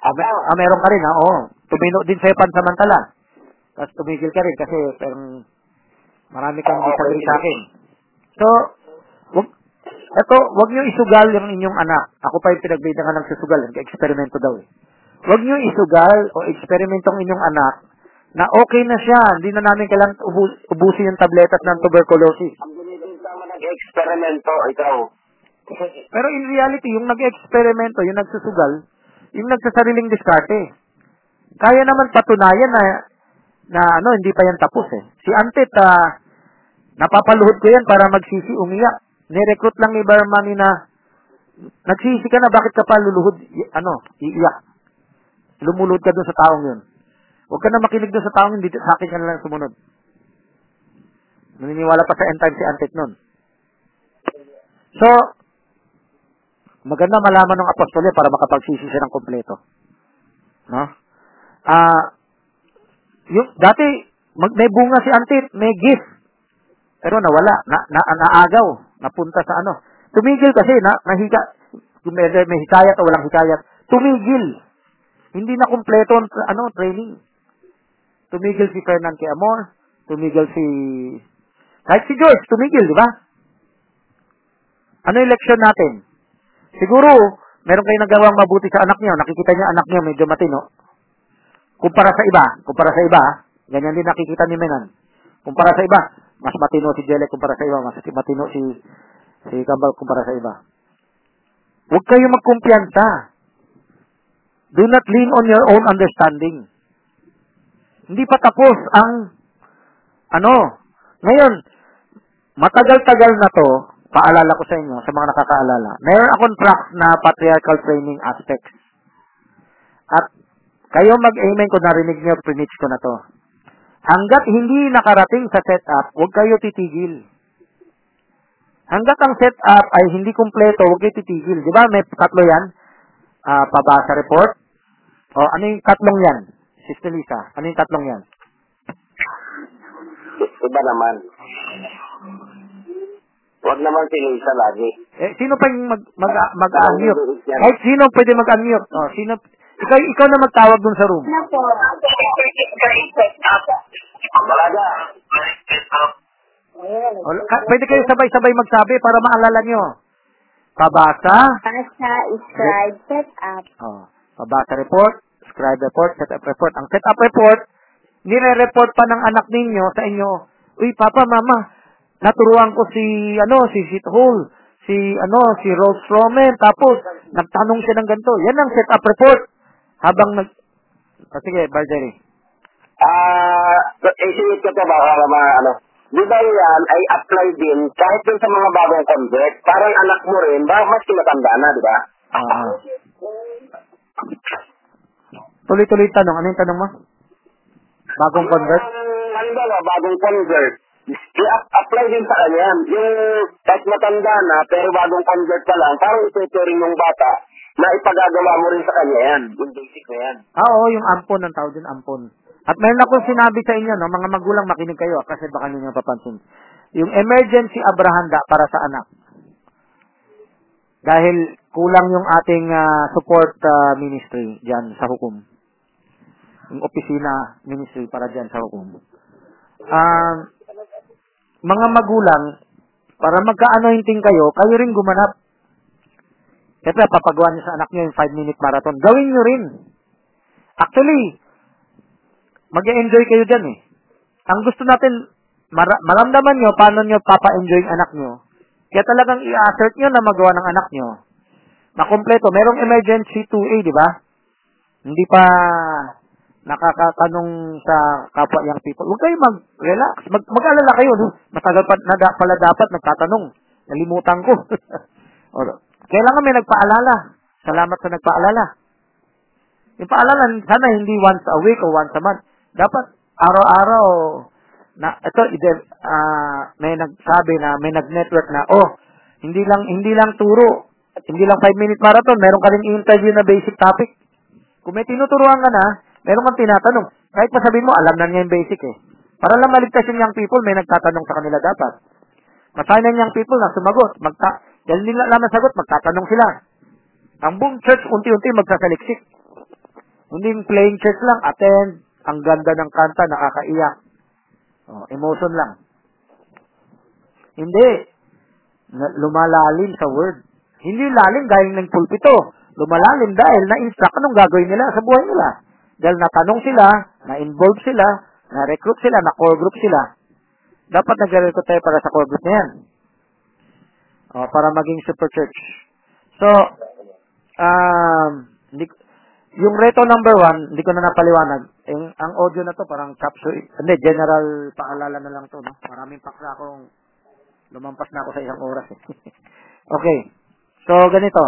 Ah, may, ah, meron ka rin, ha? Oo. Tumino din sa'yo pansamantala. Tapos tumigil ka rin kasi parang marami kang disagree sa akin. So, wag, eto, wag nyo isugal yung inyong anak. Ako pa yung pinagbida ka ng susugal, nag-eksperimento daw eh. Wag nyo isugal o eksperimentong inyong anak na okay na siya, hindi na namin kailangan ubus, ubusin yung tabletas ng tuberculosis. Ang gamitin tama nag-eksperimento, ikaw. Pero in reality, yung nag-eksperimento, yung nagsusugal, yung nagsasariling diskarte. Kaya naman patunayan na na ano, hindi pa yan tapos eh. Si Antet, uh, napapaluhod ko yan para magsisi, umiyak. Nirecruit lang ni Barmani na nagsisi ka na, bakit ka pa luluhod, I- ano, iiyak. Lumuluhod ka dun sa taong yun. Huwag ka na makinig dun sa taong yun, dito sa akin ka na lang sumunod. Naniniwala pa sa end time si Antet nun. So, maganda malaman ng apostol eh para makapagsisi siya ng kompleto. No? Ah, yung dati mag, may bunga si Antit, may gift. Pero nawala, na, na naagaw, napunta sa ano. Tumigil kasi na nahiga, may, may hikayat o walang hikayat. Tumigil. Hindi na kumpleto ang ano, training. Tumigil si Fernan kay Amor, tumigil si kahit si George, tumigil, di ba? Ano yung leksyon natin? Siguro, meron kayong nagawang mabuti sa anak niyo. Nakikita niya anak niyo medyo matino. Kumpara sa iba, kumpara sa iba, ganyan din nakikita ni Menan. Kumpara sa iba, mas matino si Jelek, kumpara sa iba, mas matino si si Kambal, kumpara sa iba. Huwag kayong magkumpiyansa. Do not lean on your own understanding. Hindi pa tapos ang ano. Ngayon, matagal-tagal na to, paalala ko sa inyo, sa mga nakakaalala, mayroon akong track na patriarchal training aspects. At kayo mag-amen ko narinig niyo, pre-niche ko na to. Hanggat hindi nakarating sa setup, huwag kayo titigil. Hanggat ang setup ay hindi kumpleto, huwag kayo titigil. Di ba? May tatlo yan. Uh, pabasa report. O, ano yung tatlong yan? Sister Lisa, ano yung tatlong yan? Iba naman. Wag naman si Lisa lagi. Eh, sino pa yung mag, mag, mag-unmute? Kahit sino pwede mag-unmute? O, sino, ikaw, ikaw na magtawag dun sa room. Ano po? O, pwede kayo sabay-sabay magsabi para maalala nyo. Pabasa. Pabasa, scribe, set up. O, pabasa report, scribe report, set up report. Ang set up report, nire-report pa ng anak ninyo sa inyo. Uy, papa, mama, naturuan ko si, ano, si Sithole, si, ano, si Rose Roman, tapos, nagtanong siya ng ganito. Yan ang set-up report. Habang nag... Oh, sige, Bargery. Ah, uh, isinit ko ito ba, para mga, ano, di ba yan ay apply din, kahit din sa mga bagong convert, parang anak mo rin, ba, mas kinatanda na, di ba? Ah. Tuloy-tuloy tanong. Ano yung tanong mo? Bagong convert? Handa na, bagong convert. I-apply din sa kanya. Yung kahit matanda na, pero bagong convert pa lang, parang ituturing yung bata na ipagagawa mo rin sa kanya yan. Yung basic na yan. Ah, oo, yung ampon, ang tawag din ampon. At meron akong sinabi sa inyo, no, mga magulang, makinig kayo, kasi baka ninyo papansin. Yung emergency abrahanda para sa anak. Dahil kulang yung ating uh, support uh, ministry dyan sa hukom. Yung opisina ministry para dyan sa hukom. Ah... Uh, mga magulang, para magka-anointing kayo, kayo rin gumanap. Siyempre, papagawa niyo sa anak niyo yung five-minute marathon. Gawin niyo rin. Actually, mag-enjoy kayo dyan eh. Ang gusto natin, mar- maramdaman niyo paano niyo papa-enjoy yung anak niyo. Kaya talagang i-assert niyo na magawa ng anak niyo. Makompleto. Merong emergency two A, di ba? Hindi pa nakakatanong sa kapwa young people. Huwag kayo mag-relax. Mag- mag-alala kayo. Matagal pa, na, pala dapat nagtatanong. Nalimutan ko. Kailangan may nagpaalala. Salamat sa nagpaalala. Yung paalala, sana hindi once a week o once a month. Dapat araw-araw na, ito, uh, may nagsabi na, may nag-network na, oh, hindi lang, hindi lang turo. Hindi lang five-minute marathon. Meron ka rin interview na basic topic. Kung may tinuturuan ka na, meron kang tinatanong. Kahit masabihin mo, alam na niya yung basic eh. Para lang maligtas yung young people, may nagtatanong sa kanila dapat. Masayanan yung young people na sumagot. Magta- Dahil nila alam ang sagot, magtatanong sila. Ang boom church, unti-unti magsasaliksik. Hindi yung plain church lang, attend, ang ganda ng kanta, nakakaiyak. Oh, emotion lang. Hindi. Lumalalim sa word. Hindi lalim dahil ng pulpito. Lumalalim dahil na-instruct anong gagawin nila sa buhay nila. Dahil natanong sila, na-involve sila, na-recruit sila, na-core group sila. Dapat nag-recruit tayo para sa core group na yan. O, para maging super church. So, um, hindi, yung reto number one, hindi ko na napaliwanag. Yung, ang audio na to, parang capsule. Hindi, general paalala na lang to. No? Maraming paksa akong lumampas na ako sa isang oras. Eh. Okay. So, ganito.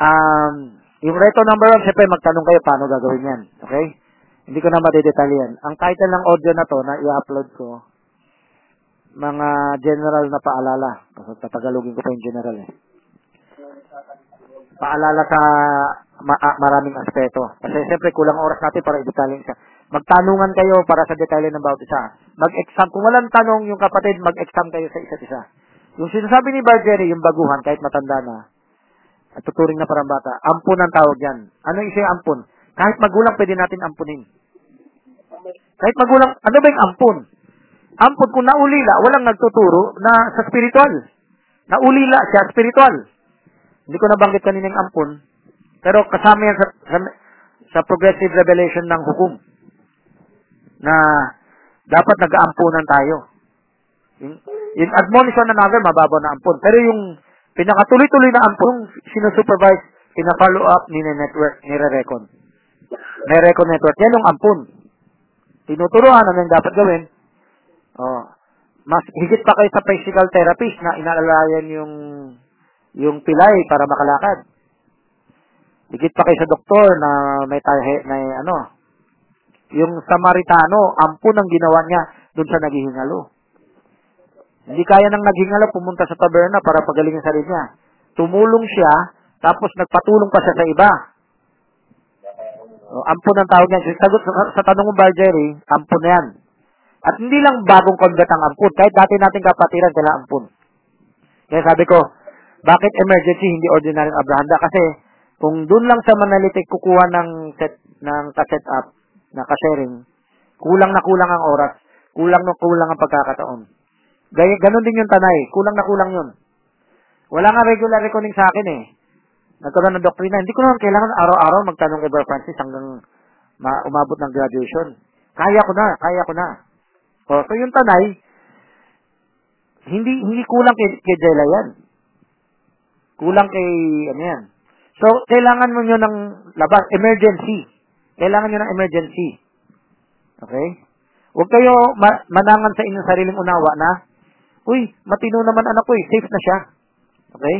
Um, yung reto number one, siyempre magtanong kayo paano gagawin yan. Okay? Hindi ko na madidetalye yan. Ang title ng audio na to, na i-upload ko, mga general na paalala. Kasi tatagalogin ko pa yung general eh. Paalala sa ma- maraming aspeto. Kasi siyempre kulang oras natin para i-detalye siya. Magtanungan kayo para sa detalye ng bawat isa. Mag-exam. Kung walang tanong yung kapatid, mag-exam kayo sa isa't isa. Yung sinasabi ni Bargeri, yung baguhan, kahit matanda na, at tuturing na parang bata, ampun ang tawag yan. Ano yung isa yung ampun? Kahit magulang, pwede natin ampunin. Kahit magulang, ano ba yung ampun? Ampun, kung naulila, walang nagtuturo na sa spiritual. Naulila siya, spiritual. Hindi ko nabanggit kanina yung ampun, pero kasama yan sa, sa, sa progressive revelation ng hukum. Na dapat nag-aampunan tayo. Yung, yung admonition na namin, mababaw na ampun. Pero yung pinakatuloy-tuloy na ampun, sinusupervise, pina-follow up, nine-network, nire-recon. May recon network. Yan yung ampun. Tinuturuan ano yung dapat gawin. Oh, mas higit pa kayo sa physical therapist na inaalalayan yung yung pilay para makalakad. Higit pa kayo sa doktor na may tahe, na ano. Yung Samaritano, ampun ang ginawa niya dun sa naghihingalo. Hindi kaya nang naghingalo pumunta sa taberna para pagalingin sarili niya. Tumulong siya, tapos nagpatulong pa siya sa iba. O, ampun ang tawag niya. Sagot sa tanong ng Bargeri, ampun na yan. At hindi lang bagong convert ang ampun. Kahit dati nating kapatiran, sila ampun. Kaya sabi ko, bakit emergency, hindi ordinary abrahanda? Kasi kung doon lang sa manalitik kukuha ng set ng ka-set up, na ka-sharing, kulang na kulang ang oras, kulang na kulang ang pagkakataon. Gaya, ganun din yung tanay, kulang na kulang yun. Wala nga regular reckoning sa akin eh. Nagkaroon ng doktrina, hindi ko naman kailangan araw-araw magtanong kay Brother Francis hanggang ma- umabot ng graduation. Kaya ko na, kaya ko na. O, so yung tanay, hindi hindi kulang kay, kay Jela yan. Kulang kay, ano yan. So, kailangan mo nyo ng labas, emergency. Kailangan nyo ng emergency. Okay? Huwag kayo ma- manangan sa inyong sariling unawa na, uy, matino naman anak ko eh, safe na siya. Okay?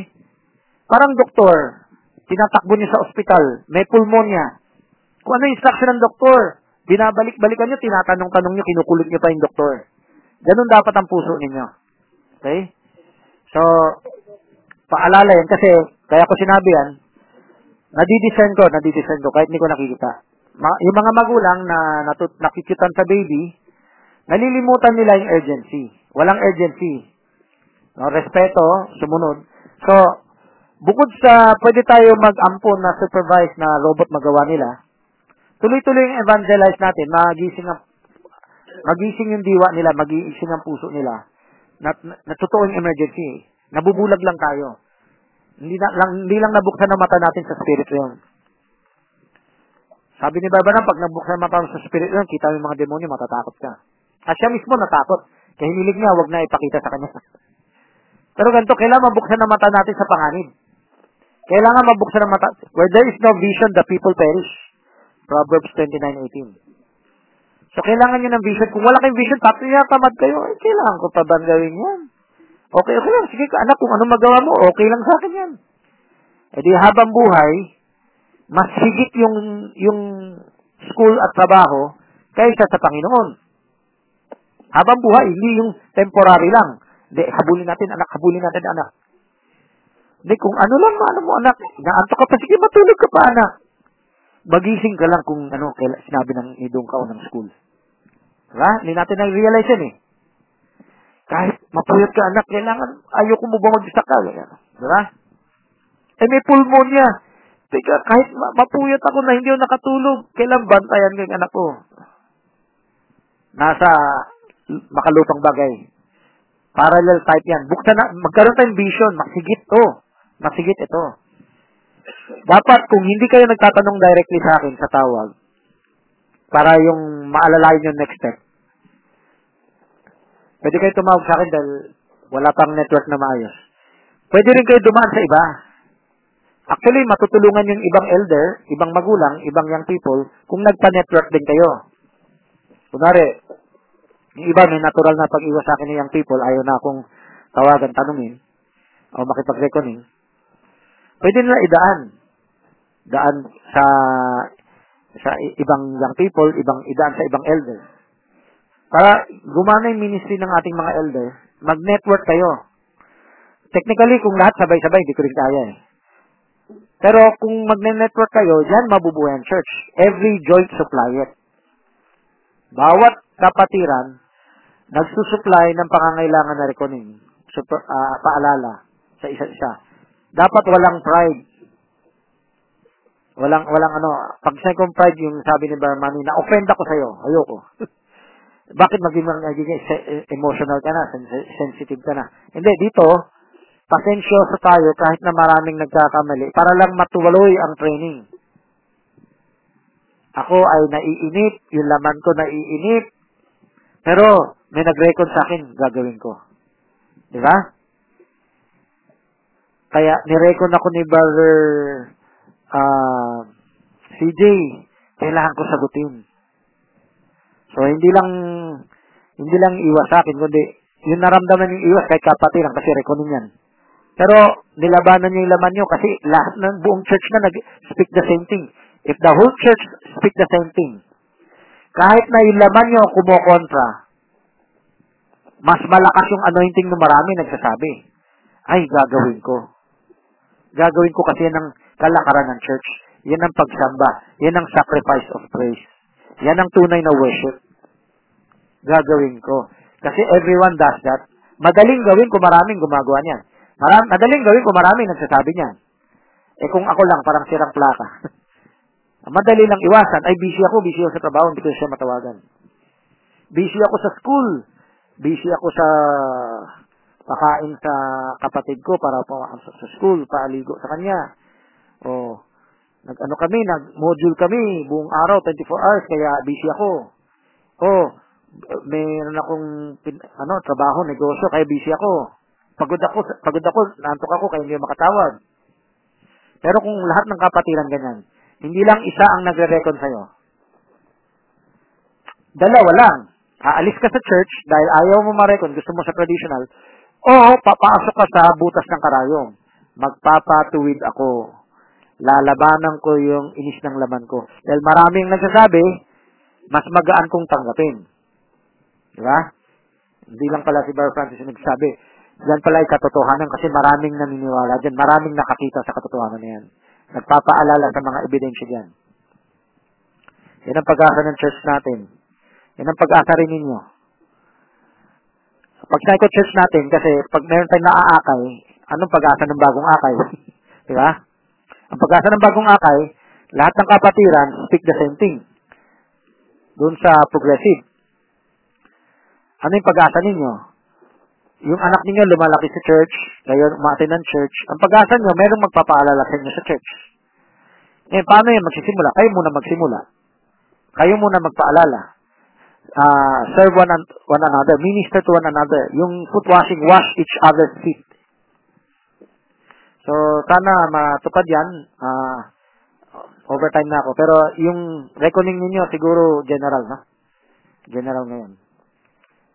Parang doktor, tinatakbo niyo sa ospital, may pulmonya. Kung ano yung instruction ng doktor, binabalik-balikan niyo, tinatanong-tanong niyo, kinukulit niyo pa yung doktor. Ganun dapat ang puso ninyo. Okay? So, paalala yan kasi, kaya ko sinabi yan, nadidiscern ko, nadidiscern ko, kahit hindi ko nakikita. Ma- yung mga magulang na natut- nakikitan sa baby, nalilimutan nila yung urgency. Walang urgency. No, respeto, sumunod. So, bukod sa pwede tayo mag-ampon na supervise na robot magawa nila, tuloy-tuloy yung evangelize natin, magising ang, magising yung diwa nila, magising ang puso nila, nat, natutuo yung emergency. Nabubulag lang tayo. Hindi, na, lang, hindi lang nabuksan ang mata natin sa spirit realm. Sabi ni Barbanam, pag nabuksan ang mata sa spirit realm, kita mo yung mga demonyo, matatakot ka. At siya mismo natakot. Kaya hinilig niya, huwag na ipakita sa kanya. Pero ganito, kailangan mabuksan ang mata natin sa panganib. Kailangan mabuksan ang mata. Where there is no vision, the people perish. Proverbs twenty-nine eighteen. So, kailangan nyo ng vision. Kung wala kayong vision, tapos niya, tamad kayo. Eh, kailangan ko pa bang gawin yan? Okay, okay lang. Sige, anak, kung anong magawa mo, okay lang sa akin yan. E di, habang buhay, mas higit yung, yung school at trabaho kaysa sa Panginoon. Habang buhay, hindi yung temporary lang. Hindi, habulin natin, anak, habulin natin, anak. Hindi, kung ano lang, ano mo, anak, naantok ka pa, sige, matulog ka pa, anak. Magising ka lang kung ano, sinabi ng idong ka o ng school. Diba? Hindi natin na-realize yan eh. Kahit mapuyat ka, anak, kailangan, ayoko mo ba mag-isakal? Diba? Eh, may pulmonya. Teka, kahit mapuyat ako na hindi ako nakatulog, kailan bantayan ng anak ko? Nasa makalupang bagay. Parallel type yan. Buksan na, magkaroon tayong vision. Masigit to. Masigit ito. Dapat, kung hindi kayo nagtatanong directly sa akin sa tawag, para yung maalalayan yung next step, pwede kayo tumawag sa akin dahil wala pang network na maayos. Pwede rin kayo dumaan sa iba. Actually, matutulungan yung ibang elder, ibang magulang, ibang young people, kung nagpa-network din kayo. Kunwari, yung iba may natural na pag-iwas sa akin ng young people, ayaw na akong tawagan, tanungin, o makipag-reconing. Pwede nila idaan. Daan sa sa ibang young people, ibang idaan sa ibang elder. Para gumana yung ministry ng ating mga elder, mag-network kayo. Technically, kung lahat sabay-sabay, hindi ko rin kaya eh. Pero kung mag-network kayo, yan mabubuhay ang church. Every joint supplier. Bawat kapatiran, nagsusupply ng pangangailangan na reconing, super, uh, paalala sa isa't isa. Dapat walang pride. Walang, walang ano, pag second pride, yung sabi ni Barmani, na-offend ako sa'yo, ayoko. Bakit maging emotional ka na, sensitive ka na? Hindi, dito, pasensyoso tayo kahit na maraming nagkakamali para lang matuloy ang training. Ako ay naiinip, yung laman ko naiinip, pero may nag-record sa akin, gagawin ko. Di ba? Kaya nirecord ako ni Brother uh, C J, kailangan ko sagutin. So, hindi lang, hindi lang iwas sa akin, kundi yung naramdaman yung iwas kahit kapatid lang kasi recommend yan. Pero, nilabanan niya yung laman niyo kasi lahat ng buong church na nag-speak the same thing. If the whole church speak the same thing, kahit na yung laman niyo kumokontra, mas malakas yung anointing ng marami nagsasabi, ay, gagawin ko. Gagawin ko kasi yan ang kalakaran ng church. Yan ang pagsamba. Yan ang sacrifice of praise. Yan ang tunay na worship. Gagawin ko. Kasi everyone does that. Madaling gawin kung maraming gumagawa niyan. Maram, madaling gawin kung maraming nagsasabi niyan. Eh kung ako lang, parang sirang plaka. Madali lang iwasan. Ay, busy ako, busy ako sa trabaho, hindi ko siya matawagan. Busy ako sa school. Busy ako sa pakain sa kapatid ko para pumasok sa school, paaligo sa kanya. O, nag-ano kami, nag-module kami, buong araw, twenty-four hours, kaya busy ako. O, mayroon akong ano, trabaho, negosyo, kaya busy ako. Pagod ako, pagod ako, naantok ako, kaya hindi makatawag. Pero kung lahat ng kapatiran ganyan, hindi lang isa ang nagre-recon sa'yo. Dalawa lang. Aalis ka sa church dahil ayaw mo ma-recon, gusto mo sa traditional, o papasok ka sa butas ng karayong. Magpapatuwid ako. Lalabanan ko yung inis ng laman ko. Dahil maraming nagsasabi, mas magaan kong tanggapin. Diba? Hindi lang pala si Brother Francis yung nagsabi. Yan pala ay katotohanan kasi maraming naniniwala dyan. Maraming nakakita sa katotohanan na yan. Nagpapaalala sa mga ebidensya dyan. Yan ang pag-asa ng church natin. Yan ang pag-asa rin ninyo. Pag psycho-church natin, kasi pag meron tayong naaakay, anong pag-asa ng bagong akay? Diba? Ang pag-asa ng bagong akay, lahat ng kapatiran speak the same thing. Doon sa progressive. Ano yung pag-asa ninyo? Yung anak ninyo lumalaki sa church, kayo umatin ng church. Ang pag-asa nyo, merong magpapaalala sa inyo sa church. Ngayon, paano yan magsisimula? Kayo muna magsimula. Kayo muna magpaalala. Uh, serve one, an- one another. Minister to one another. Yung foot washing, wash each other's feet. So, sana matupad yan. Uh, overtime na ako. Pero yung reckoning ninyo, siguro general, no? General ngayon.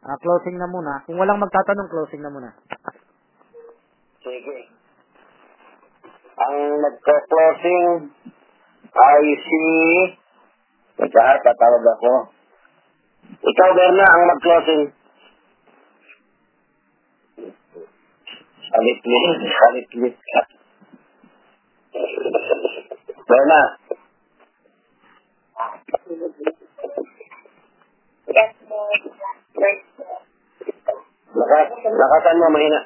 Ah, closing na muna. Kung walang magtatanong, closing na muna. Sige. Ang nagka-closing ay si... Magkahat, tatawag ako. Ikaw, Berna, ang mag-closing. Salitli, salitli. Berna. Yes, Lord. Yes, Lord. Yes, Lord. Lakas. Lakasan mo, mahina.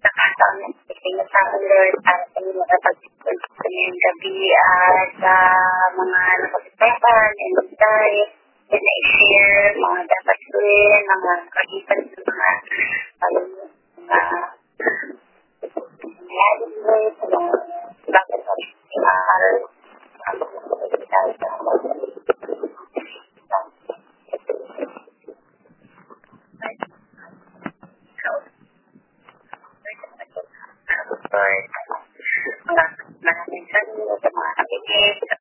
Lakasan mo. Tingnan sa akin, Lord, para sa mga kapag-ipod sa ngayong gabi at sa mga nakapagpapan and magdari and na-share mga dapat gawin, mga kagipan sa mga mga nangyari mo sa mga bakit sa mga araw ang mga kapag-ipod sa mga Lord, mga minsan, mga kapitid,